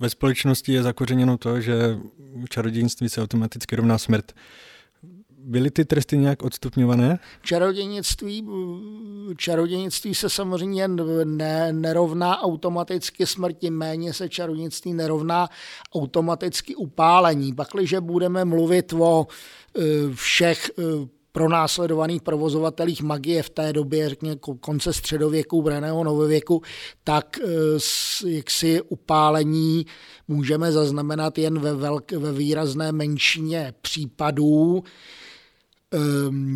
ve společnosti je zakořeněno to, že čarodějnictví se automaticky rovná smrt. Byly ty tresty nějak odstupňované? Čarodějnictví, čarodějnictví se samozřejmě ne, nerovná automaticky smrti, méně se čarodějnictví nerovná automaticky upálení. Pakliže budeme mluvit o všech pronásledovaných provozovatelích magie v té době, řekněme konce středověku, raného novověku, tak jaksi upálení můžeme zaznamenat jen ve, velk, ve výrazné menšině případů,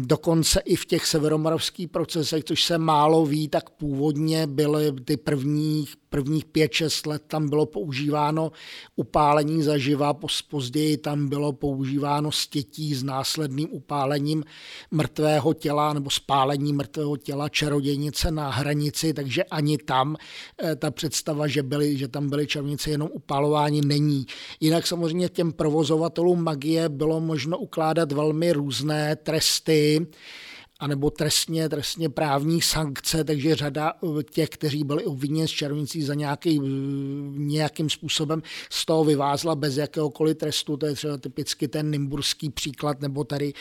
dokonce i v těch severomoravských procesech, což se málo ví, tak původně byly ty prvních, prvních pět šest let tam bylo používáno upálení zaživa, později tam bylo používáno stětí s následným upálením mrtvého těla nebo spálení mrtvého těla čarodějnice na hranici, takže ani tam ta představa, že, byly, že tam byly čarodějnice jenom upálování, není. Jinak samozřejmě těm provozovatelům magie bylo možno ukládat velmi různé tresty, anebo trestně, trestně právní sankce, takže řada těch, kteří byli obviněni z čarodějnictví za nějaký, nějakým způsobem z toho vyvázla bez jakéhokoliv trestu, to je třeba typicky ten nymburský příklad, nebo tady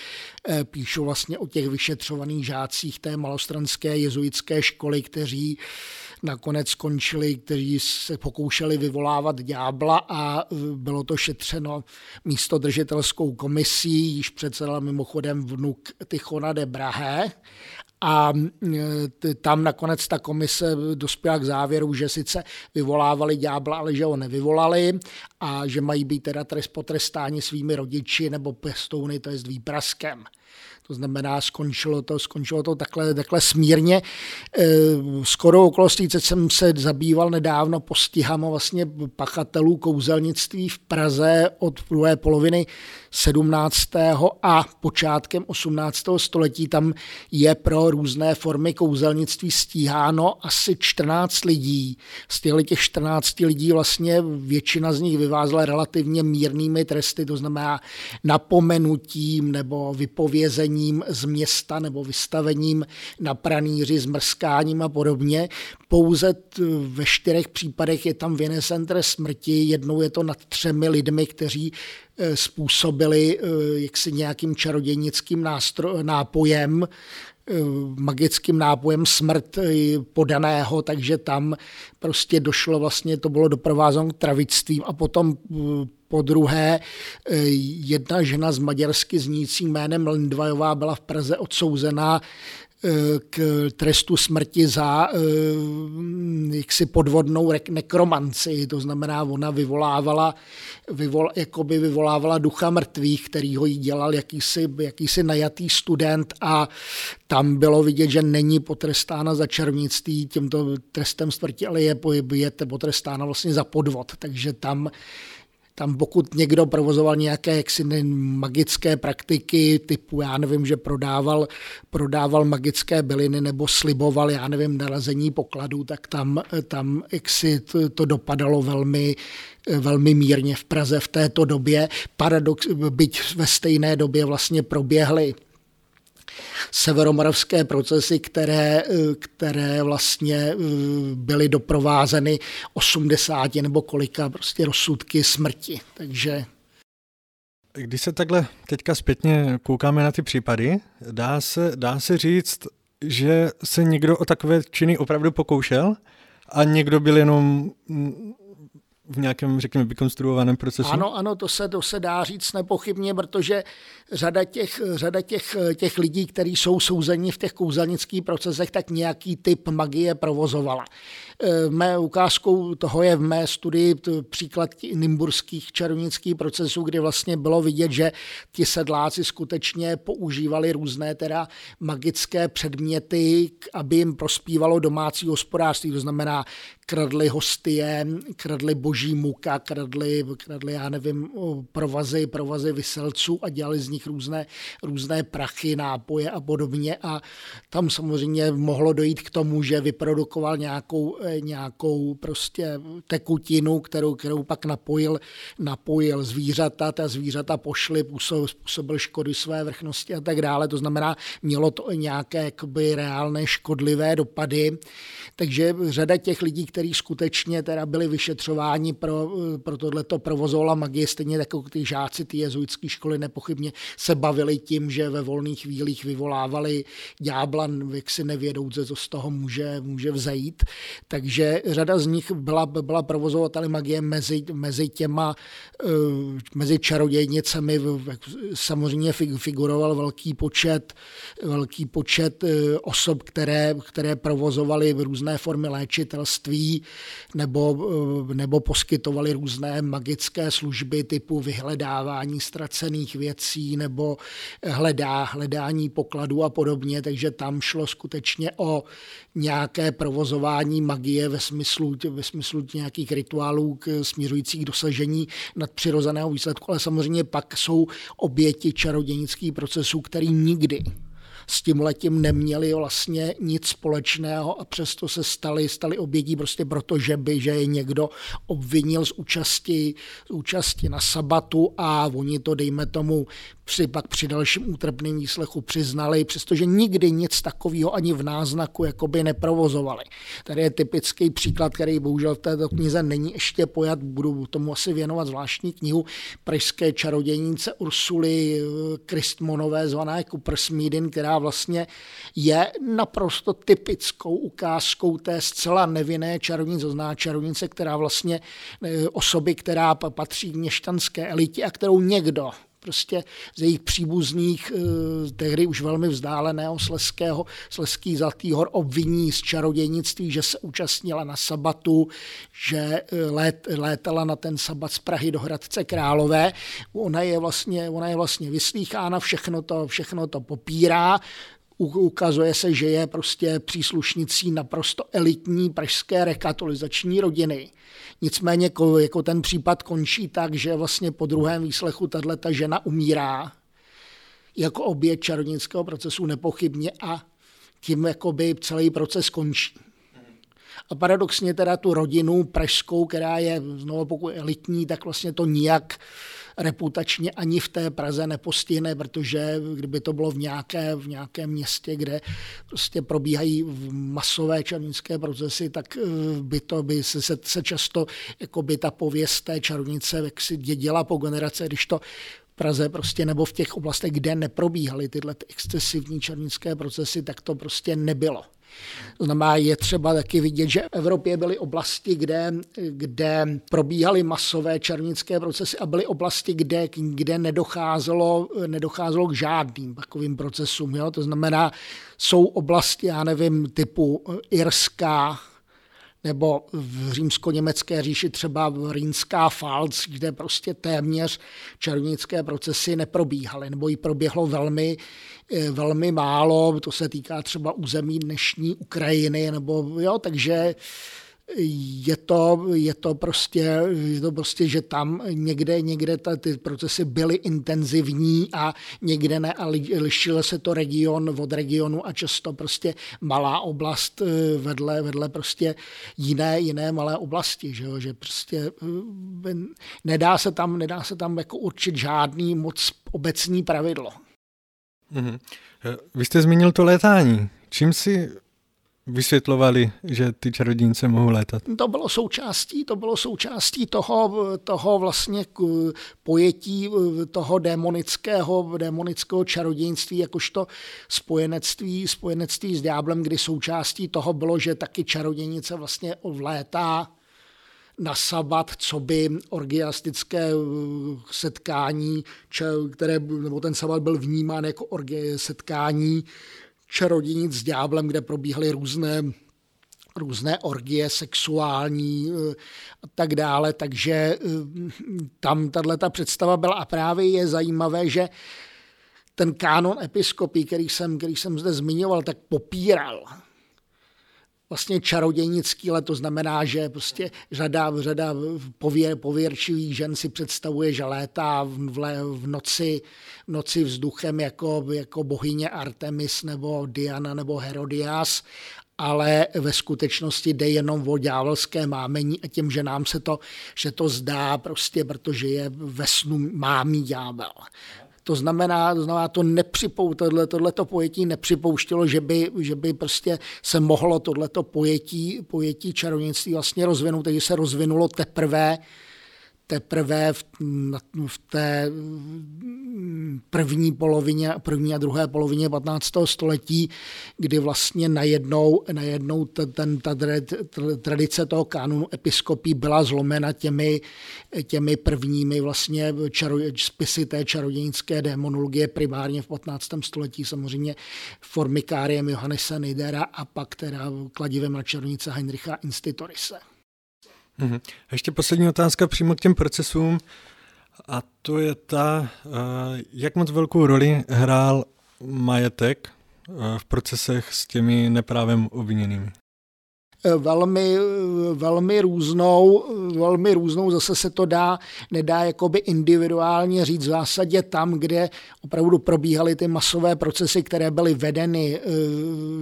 píšu vlastně o těch vyšetřovaných žácích té malostranské jezuitské školy, kteří nakonec skončili, kteří se pokoušeli vyvolávat ďábla a bylo to šetřeno místodržitelskou komisí, již předsedal mimochodem vnuk Tychona de Brahe a tam nakonec ta komise dospěla k závěru, že sice vyvolávali ďábla, ale že ho nevyvolali a že mají být teda trest potrestáni svými rodiči nebo pestouny, to jest výpraskem. To znamená, skončilo to, skončilo to takhle, takhle smírně. Skoro okolostí jsem se zabýval nedávno postihama vlastně pachatelů kouzelnictví v Praze od druhé poloviny sedmnáctého a počátkem osmnáctého století. Tam je pro různé formy kouzelnictví stíháno asi čtrnáct lidí. Z těch čtrnácti lidí vlastně většina z nich vyvázla relativně mírnými tresty, to znamená napomenutím nebo vypovězením z města nebo vystavením na pranýři, zmrskáním a podobně. Pouze t, ve čtyřech případech je tam vynesen trest smrti, jednou je to nad třemi lidmi, kteří e, způsobili e, jaksi nějakým čarodějnickým nástro, nápojem, magickým nápojem smrt podaného, takže tam prostě došlo vlastně, to bylo doprovázeno k travictvím a potom po druhé jedna žena z maďarsky znící jménem Lindvajová byla v Praze odsouzená k trestu smrti za jaksi podvodnou nekromanci, to znamená, ona vyvolávala, vyvol, jakoby vyvolávala ducha mrtvých, kterýho jí dělal jakýsi, jakýsi najatý student a tam bylo vidět, že není potrestána za čarodějnictví tímto trestem smrti, ale je, je potrestána vlastně za podvod, takže tam Tam pokud někdo provozoval nějaké jaksi magické praktiky typu, já nevím, že prodával, prodával magické byliny nebo sliboval, já nevím, narazení pokladů, tak tam, tam jaksi to, to dopadalo velmi, velmi mírně v Praze v této době. Paradox, byť ve stejné době vlastně proběhly severomoravské procesy, které, které vlastně byly doprovázeny osmdesáti nebo kolika prostě rozsudky smrti. Takže když se takhle teďka zpětně koukáme na ty případy, dá se, dá se říct, že se někdo o takové činy opravdu pokoušel a někdo byl jenom v nějakém, řekněme, vykonstruovaném procesu? Ano, ano, to se, to se dá říct nepochybně, protože řada těch, řada těch, těch lidí, kteří jsou souzeni v těch kouzelnických procesech, tak nějaký typ magie provozovala. Mé ukázkou toho je v mé studii příklad nymburských čarodějnických procesů, kdy vlastně bylo vidět, že ti sedláci skutečně používali různé teda magické předměty, aby jim prospívalo domácí hospodářství, to znamená kradli hostie, kradli boží muka, kradli, kradli já nevím, provazy, provazy vyselců a dělali z nich různé, různé prachy, nápoje a podobně. A tam samozřejmě mohlo dojít k tomu, že vyprodukoval nějakou, nějakou prostě tekutinu, kterou, kterou pak napojil, napojil zvířata, ta zvířata pošly, způsobil škody své vrchnosti a tak dále. To znamená, mělo to nějaké jakoby reálné škodlivé dopady. Takže řada těch lidí, kteří kteří skutečně teda byli vyšetřováni pro, pro tohleto provozovala magie, stejně jako ty žáci ty jezuitské školy nepochybně se bavili tím, že ve volných chvílích vyvolávali ďábla, jak si nevědouce, co z toho může, může vzejít. Takže řada z nich byla, byla provozovateli magie mezi, mezi těma, mezi čarodějnicemi. Samozřejmě figuroval velký počet, velký počet osob, které, které provozovaly různé formy léčitelství nebo, nebo poskytovaly různé magické služby typu vyhledávání ztracených věcí nebo hledá, hledání pokladů a podobně. Takže tam šlo skutečně o nějaké provozování magie ve smyslu, ve smyslu nějakých rituálů k směřujících k dosažení nadpřirozeného výsledku, ale samozřejmě pak jsou oběti čarodějnických procesů, který nikdy s tímhletím neměli vlastně nic společného a přesto se stali, stali obětí prostě proto, že by že je někdo obvinil z účasti, z účasti na sabatu a oni to, dejme tomu, při, pak při dalším útrpném výslechu přiznali, přestože nikdy nic takového ani v náznaku jakoby neprovozovali. Tady je typický příklad, který bohužel v této knize není ještě pojat, budu tomu asi věnovat zvláštní knihu pražské čarodějnice Ursuly Kristmonové, zvané Kupersmídin, která vlastně je naprosto typickou ukázkou té zcela nevinné čarovnice, zná čarovnice, která vlastně osoby, která patří k měšťanské elitě a kterou někdo prostě z jejich příbuzných, tehdy už velmi vzdáleného slezského, slezský Zlatý hor obviní z čarodějnictví, že se účastnila na sabatu, že lét, létala na ten sabat z Prahy do Hradce Králové. Ona je vlastně, ona je vlastně vyslýchána, všechno to, všechno to popírá. Ukazuje se, že je prostě příslušnicí naprosto elitní pražské rekatolizační rodiny. Nicméně jako, jako ten případ končí tak, že vlastně po druhém výslechu tato žena umírá jako oběť čarodějnického procesu nepochybně a tím jakoby celý proces končí. A paradoxně teda tu rodinu pražskou, která je znovu pokud elitní, tak vlastně to nijak reputačně ani v té Praze nepostihne, protože kdyby to bylo v, nějaké, v nějakém městě, kde prostě probíhají masové čarodějnické procesy, tak by, to, by se, se často jako by ta pověst té čarodějnice jak si dědila po generace, když to v Praze prostě nebo v těch oblastech, kde neprobíhaly tyhle excesivní čarodějnické procesy, tak to prostě nebylo. To znamená, je třeba taky vidět, že v Evropě byly oblasti, kde, kde probíhaly masové čarodějnické procesy a byly oblasti, kde, kde nedocházelo, nedocházelo k žádným takovým procesům. Jo? To znamená, jsou oblasti, já nevím, typu Irská, nebo v římsko-německé říši třeba Rýnská Falc, kde prostě téměř čarodějnické procesy neprobíhaly, nebo jí proběhlo velmi, velmi málo, to se týká třeba území dnešní Ukrajiny, nebo jo, takže je to, je to, prostě, je to prostě, že tam někde, někde ta, ty procesy byly intenzivní a někde ne a lišilo se to region od regionu a často prostě malá oblast vedle, vedle prostě jiné, jiné malé oblasti, že, jo? Že prostě nedá se tam, nedá se tam jako určit žádný moc obecní pravidlo. Mm-hmm. Vy jste zmínil to létání. Čím si vysvětlovali, že ty čarodějnice mohou létat? To bylo součástí, to bylo součástí toho, toho vlastně pojetí toho démonického, démonického čarodějnictví, jakožto spojenectví, spojenectví s ďáblem, kdy součástí toho bylo, že taky čarodějnice vlastně létá na sabat, co by orgiastické setkání, které, nebo ten sabat byl vnímán jako orgie, setkání čarodějnic s ďáblem, kde probíhaly různé, různé orgie, sexuální a tak dále, takže tam tato představa byla a právě je zajímavé, že ten kánon episkopí, který jsem, který jsem zde zmiňoval, tak popíral vlastně čarodějnický let, to znamená, že prostě řada, řada pověr, pověrčivých žen si představuje, že létá v, v noci, noci vzduchem jako, jako bohyně Artemis nebo Diana nebo Herodias, ale ve skutečnosti jde jenom o ďávelské mámení a tím, že nám se to, že to zdá prostě, protože je ve snu mámí ďábel. To znamená, to znamená, to nepřipou, tohle, tohleto pojetí nepřipouštilo, že by, že by prostě se mohlo tohleto pojetí, pojetí čarodějnictví vlastně rozvinout, takže se rozvinulo teprve, teprve v, v té první polovině, první a druhé polovině patnáctého století, kdy vlastně najednou, najednou ten, ta tradice toho kánonu episkopí byla zlomena těmi, těmi prvními vlastně čaro, spisy té čarodějnické démonologie, primárně v patnáctém století, samozřejmě Formicáriem Johannese Nydera a pak teda kladivem na čarodějnice Heinricha Institorise. A ještě poslední otázka přímo k těm procesům, a to je ta, jak moc velkou roli hrál majetek v procesech s těmi neprávem obviněnými? Velmi, velmi různou, velmi různou, zase se to dá, nedá jakoby individuálně říct, v zásadě tam, kde opravdu probíhaly ty masové procesy, které byly vedeny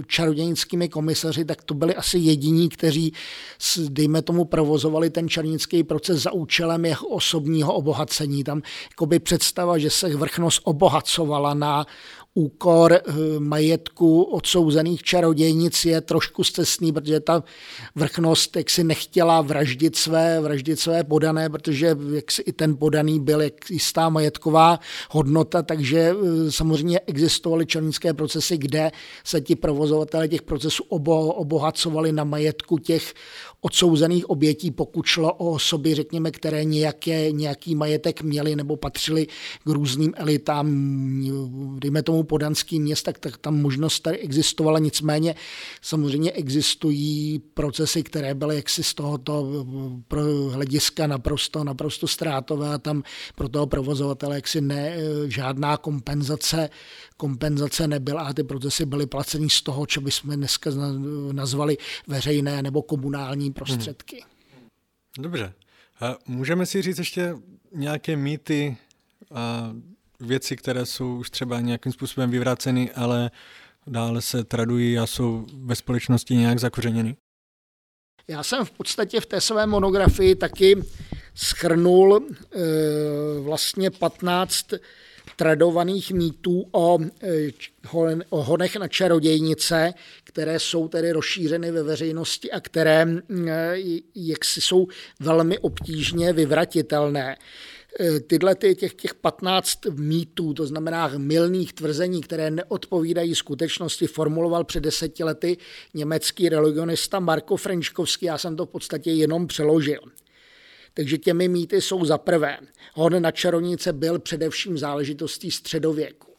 čarodějnickými komisaři, tak to byli asi jediní, kteří, dejme tomu, provozovali ten čarodějnický proces za účelem jeho osobního obohacení. Tam jakoby představa, že se vrchnost obohacovala na úkor majetku odsouzených čarodějnic, je trošku scestný, protože ta vrchnost jaksi nechtěla vraždit své, vraždit své podané, protože jaksi i ten podaný byl jak jistá majetková hodnota, takže samozřejmě existovaly čarodějnické procesy, kde se ti provozovatelé těch procesů obo, obohacovali na majetku těch odsouzených obětí, pokud šlo o osoby, řekněme, které nějaké, nějaký majetek měly nebo patřily k různým elitám, dejme tomu podanský města, tak tam možnost tady existovala, nicméně samozřejmě existují procesy, které byly jaksi z tohoto hlediska naprosto, naprosto ztrátové a tam pro toho provozovatele jaksi ne, žádná kompenzace, kompenzace nebyla a ty procesy byly placeny z toho, co bychom dneska nazvali veřejné nebo komunální prostředky. Dobře. A můžeme si říct ještě nějaké mýty a věci, které jsou už třeba nějakým způsobem vyvráceny, ale dále se tradují a jsou ve společnosti nějak zakořeněny? Já jsem v podstatě v té své monografii taky shrnul e, vlastně patnáct tradovaných mýtů o, e, o honech na čarodějnice, které jsou tedy rozšířeny ve veřejnosti a které e, jaksi jsou velmi obtížně vyvratitelné. Tyhle těch, těch patnáct mýtů, to znamená mylných tvrzení, které neodpovídají skutečnosti, formuloval před deseti lety německý religionista Marko Frenčkovský. Já jsem to v podstatě jenom přeložil. Takže těmi mýty jsou za prvé. Hon na čarodějnice byl především záležitostí středověku.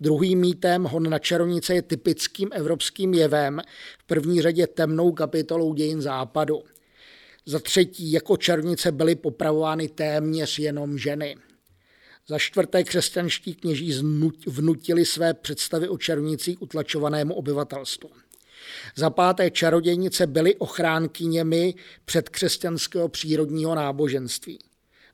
Druhým mýtem, hon na čarodějnice je typickým evropským jevem, v první řadě temnou kapitolou dějin západu. Za třetí, jako čarodějnice byly popravovány téměř jenom ženy. Za čtvrté, křesťanští kněží vnutili své představy o čarodějnicích utlačovanému obyvatelstvu. Za páté, čarodějnice byly ochránkyněmi předkřesťanského přírodního náboženství.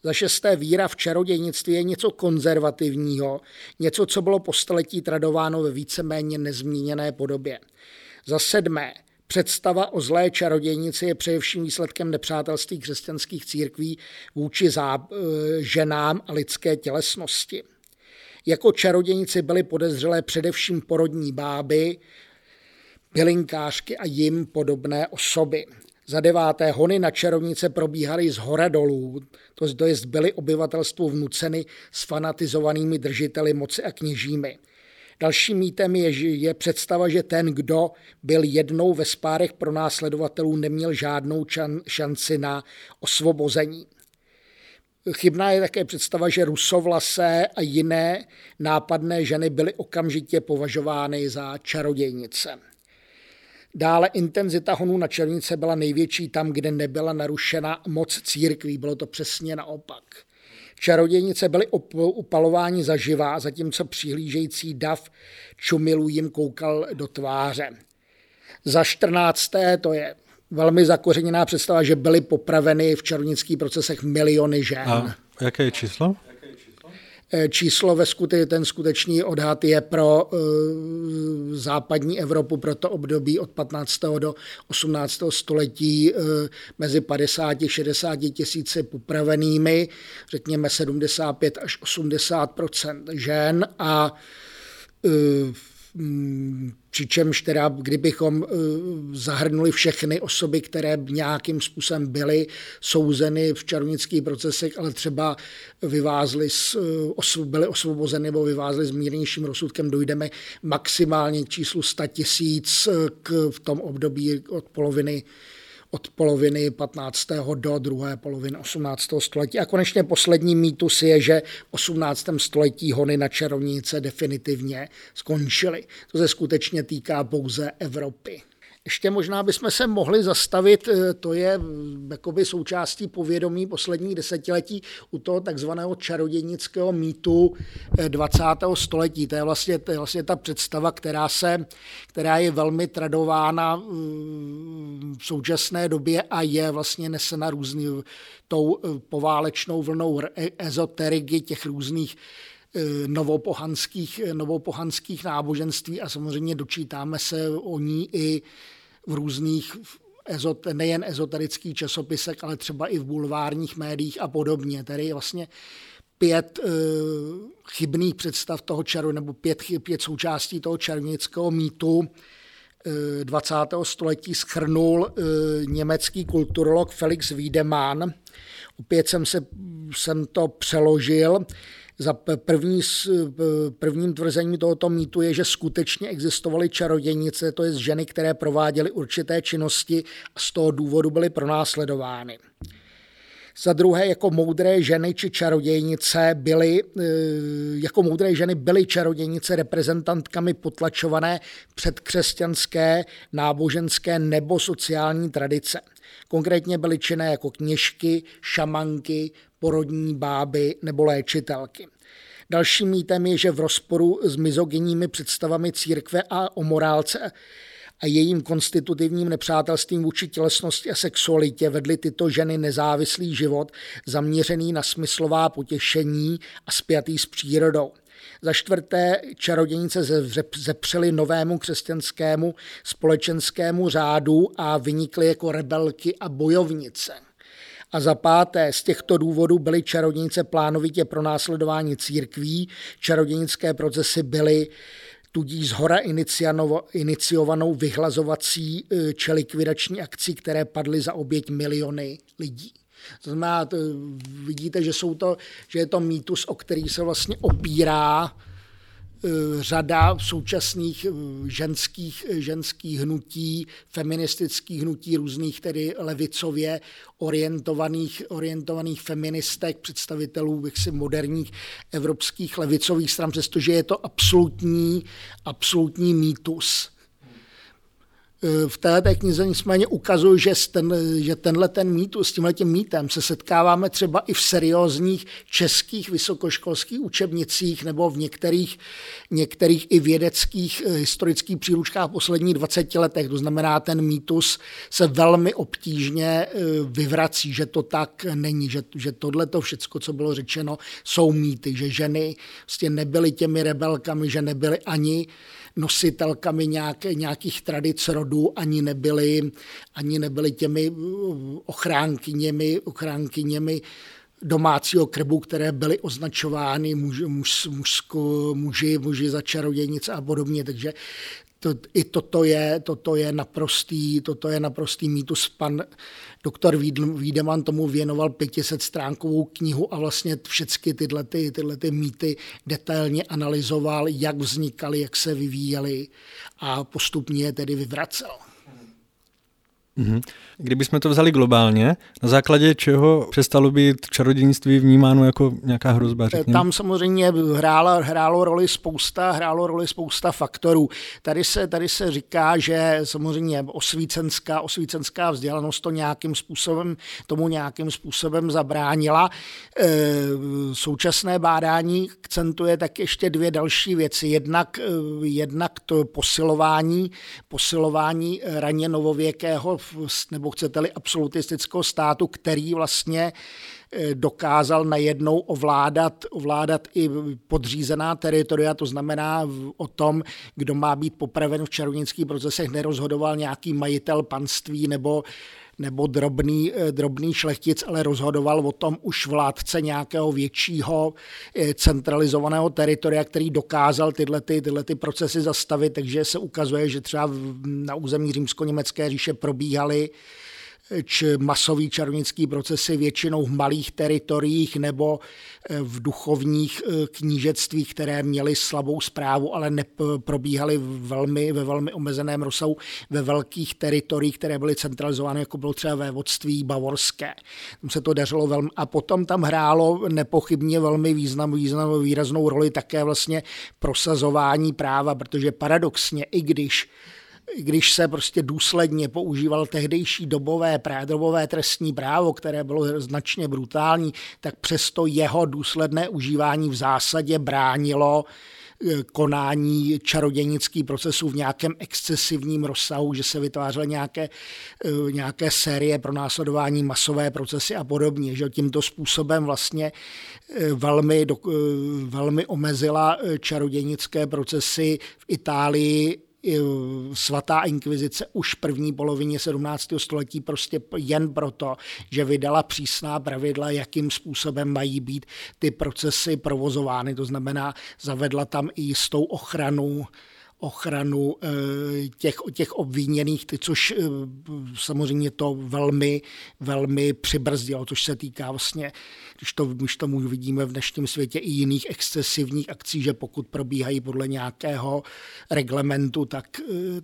Za šesté, víra v čarodějnictví je něco konzervativního, něco, co bylo po staletí tradováno ve víceméně nezměněné podobě. Za sedmé, představa o zlé čarodějnici je především výsledkem nepřátelství křesťanských církví vůči zá, ženám a lidské tělesnosti. Jako čarodějnici byly podezřelé především porodní báby, bylinkářky a jim podobné osoby. Za deváté, hony na čarodějnice probíhaly z hora dolů, to jest byly obyvatelstvu vnuceny s fanatizovanými držiteli moci a kněžími. Dalším mýtem je, je představa, že ten, kdo byl jednou ve spárech pronásledovatelů, neměl žádnou čan, šanci na osvobození. Chybná je také představa, že rusovlasé a jiné nápadné ženy byly okamžitě považovány za čarodějnice. Dále intenzita honů na čarodějnice byla největší tam, kde nebyla narušena moc církví, bylo to přesně naopak. Čarodějnice byly upalováni zaživa, zatímco přihlížející dav čumilu jim koukal do tváře. Za čtrnácté, to je velmi zakořeněná představa, že byly popraveny v čarodějnických procesech miliony žen. A jaké je číslo? číslo, ve skute, ten skutečný odhad je pro západní Evropu pro to období od patnáctého do osmnáctého století mezi padesáti až šedesáti tisíci popravenými, řekněme sedmdesát pět až osmdesát procent žen, a přičemž teda, kdybychom zahrnuli všechny osoby, které nějakým způsobem byly souzeny v čarodějnických procesech, ale třeba vyvázly s, byly osvobozeny nebo vyvázly s mírnějším rozsudkem, dojdeme maximálně k číslu sto tisíc v tom období od poloviny od poloviny patnáctého do druhé poloviny osmnáctého století. A konečně poslední mýtus je, že v osmnáctém století hony na čarodějnice definitivně skončily. To se skutečně týká pouze Evropy. Ještě možná bychom se mohli zastavit, to je jakoby součástí povědomí posledních desetiletí u toho takzvaného čarodějnického mýtu dvacátého století. To je vlastně, to je vlastně ta představa, která, se, která je velmi tradována v současné době a je vlastně nesena různý tou poválečnou vlnou ezoteriky těch různých novopohanských, novopohanských náboženství, a samozřejmě dočítáme se o ní i v různých ezot, nejen ezoterických časopisech, ale třeba i v bulvárních médiích a podobně. Tedy vlastně pět e, chybných představ toho čaru, nebo pět, pět součástí toho čarodějnického mýtu e, dvacátého století shrnul e, německý kulturolog Felix Wiedemann. Opět jsem, se, jsem to přeložil. Za první, prvním tvrzením tohoto mýtu je, že skutečně existovaly čarodějnice, to je ženy, které prováděly určité činnosti a z toho důvodu byly pronásledovány. Za druhé, jako moudré ženy či čarodějnice byly, jako moudré ženy byly čarodějnice reprezentantkami potlačované předkřesťanské, náboženské nebo sociální tradice. Konkrétně byly činné jako kněžky, šamanky, porodní báby nebo léčitelky. Dalším mýtem je, že v rozporu s mizogyními představami církve a o morálce a jejím konstitutivním nepřátelstvím vůči tělesnosti a sexualitě vedly tyto ženy nezávislý život zaměřený na smyslová potěšení a spjatý s přírodou. Za čtvrté, čarodějnice zepřely novému křesťanskému společenskému řádu a vynikly jako rebelky a bojovnice. A za páté, z těchto důvodů byly čarodějnice plánovitě pronásledování církví, čarodějnické procesy byly tudíž zhora iniciovanou vyhlazovací či likvidační akcí, které padly za oběť miliony lidí. To znamená, vidíte, že, jsou to, že je to mýtus, o který se vlastně opírá řada současných ženských, ženských hnutí, feministických hnutí, různých tedy levicově orientovaných, orientovaných feministek, představitelů jaksi moderních evropských levicových stran, přestože je to absolutní, absolutní mýtus. V této knize nicméně ukazuju, že, ten, že tenhle ten mýtus, s tímhletím mýtem se setkáváme třeba i v seriózních českých vysokoškolských učebnicích nebo v některých, některých i vědeckých historických příručkách posledních dvaceti letech. To znamená, ten mýtus se velmi obtížně vyvrací, že to tak není, že, že tohleto všecko, co bylo řečeno, jsou mýty, že ženy vlastně nebyly těmi rebelkami, že nebyly ani nositelkami nějaké, nějakých tradic rodu, ani nebyly, ani nebyly těmi ochránkyněmi, ochránkyněmi domácího krbu, které byly označovány muž, muž, mužsko, muži, muži za čarodějnice a podobně. Takže to, i toto je, toto je naprostý, toto je naprostý mýtus. Pan doktor Wiedemann tomu věnoval pětisetstránkovou knihu a vlastně všechny tyhle, ty, tyhle ty mýty detailně analyzoval, jak vznikaly, jak se vyvíjely, a postupně je tedy vyvracel. Kdybychom to vzali globálně, na základě čeho přestalo být čarodějnictví vnímáno jako nějaká hrozba? Řekněme. Tam samozřejmě hrálo, hrálo, roli spousta, hrálo roli spousta faktorů. Tady se, tady se říká, že samozřejmě osvícenská, osvícenská vzdělanost to nějakým způsobem, tomu nějakým způsobem zabránila. E, současné bádání akcentuje tak ještě dvě další věci. Jednak, jednak to posilování, posilování raně novověkého, nebo chcete-li absolutistického státu, který vlastně dokázal najednou ovládat, ovládat i podřízená teritoria, to znamená o tom, kdo má být popraven v čarodějnických procesech, nerozhodoval nějaký majitel panství nebo nebo drobný, drobný šlechtic, ale rozhodoval o tom už vládce nějakého většího centralizovaného teritoria, který dokázal tyhle, ty, tyhle ty procesy zastavit, takže se ukazuje, že třeba na území Římsko-německé říše probíhaly či masový čarodějnický procesy většinou v malých teritoriích nebo v duchovních knížectvích, které měly slabou správu, ale neprobíhaly velmi, ve velmi omezeném rozsahu ve velkých teritoriích, které byly centralizovány, jako bylo třeba vévodství bavorské. Tam se to dařilo velmi. A potom tam hrálo nepochybně velmi významnou, významnou výraznou roli také vlastně prosazování práva, protože paradoxně, i když když se prostě důsledně používal tehdejší dobové, dobové trestní právo, které bylo značně brutální, tak přesto jeho důsledné užívání v zásadě bránilo konání čarodějnických procesů v nějakém excesivním rozsahu, že se vytvářely nějaké, nějaké série pro následování, masové procesy a podobně. Že tímto způsobem vlastně velmi, velmi omezila čarodějnické procesy v Itálii svatá inkvizice už v první polovině sedmnáctého století prostě jen proto, že vydala přísná pravidla, jakým způsobem mají být ty procesy provozovány. To znamená, zavedla tam i jistou ochranu ochranu těch, těch obviněných, což samozřejmě to velmi, velmi přibrzdilo, což se týká vlastně, když to, když to vidíme v dnešním světě, i jiných excesivních akcí, že pokud probíhají podle nějakého reglementu, tak,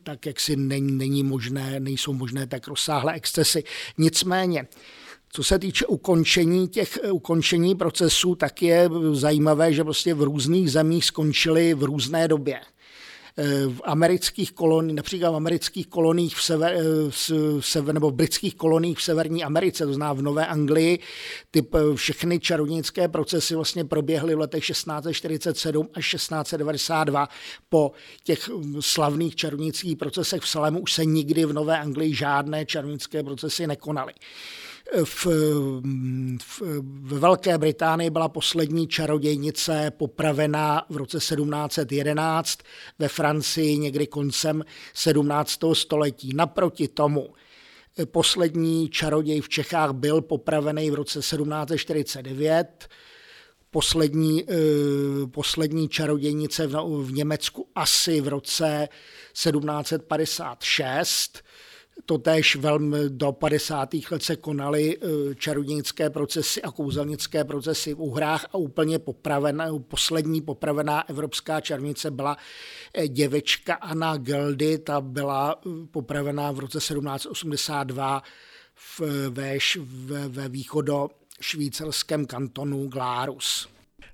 tak jaksi není, není možné, nejsou možné tak rozsáhlé excesy. Nicméně, co se týče ukončení těch ukončení procesů, tak je zajímavé, že prostě v různých zemích skončily v různé době. V amerických koloniích, například v amerických koloniích v sever, v sever, nebo v britských koloniích v Severní Americe, to znamená v Nové Anglii, ty všechny čarodějnické procesy vlastně proběhly v letech šestnáct set čtyřicet sedm až šestnáct set devadesát dva. Po těch slavných čarodějnických procesech v Salemu už se nikdy v Nové Anglii žádné čarodějnické procesy nekonaly. V, v, ve Velké Británii byla poslední čarodějnice popravena v roce sedmnáct set jedenáct, ve Francii někdy koncem sedmnáctého století. Naproti tomu poslední čaroděj v Čechách byl popravený v roce sedmnáct set čtyřicet devět, Poslední, eh, poslední čarodějnice v, v Německu asi v roce sedmnáct set padesát šest, totéž velmi do padesátých let se konaly čarodějnické procesy a kouzelnické procesy v Uhrách a úplně popravená, poslední popravená evropská čarodějnice byla děvečka Anna Geldy, ta byla popravená v roce sedmnáct set osmdesát dva v, ve, ve, ve východošvýcarském kantonu Glárus.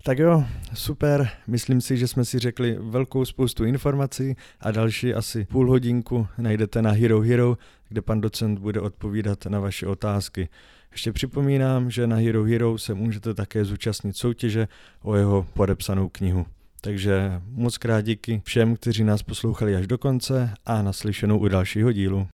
Tak jo, super, myslím si, že jsme si řekli velkou spoustu informací a další asi půl hodinku najdete na Hero Hero, kde pan docent bude odpovídat na vaše otázky. Ještě připomínám, že na Hero Hero se můžete také zúčastnit soutěže o jeho podepsanou knihu. Takže moc krát díky všem, kteří nás poslouchali až do konce a naslyšenou u dalšího dílu.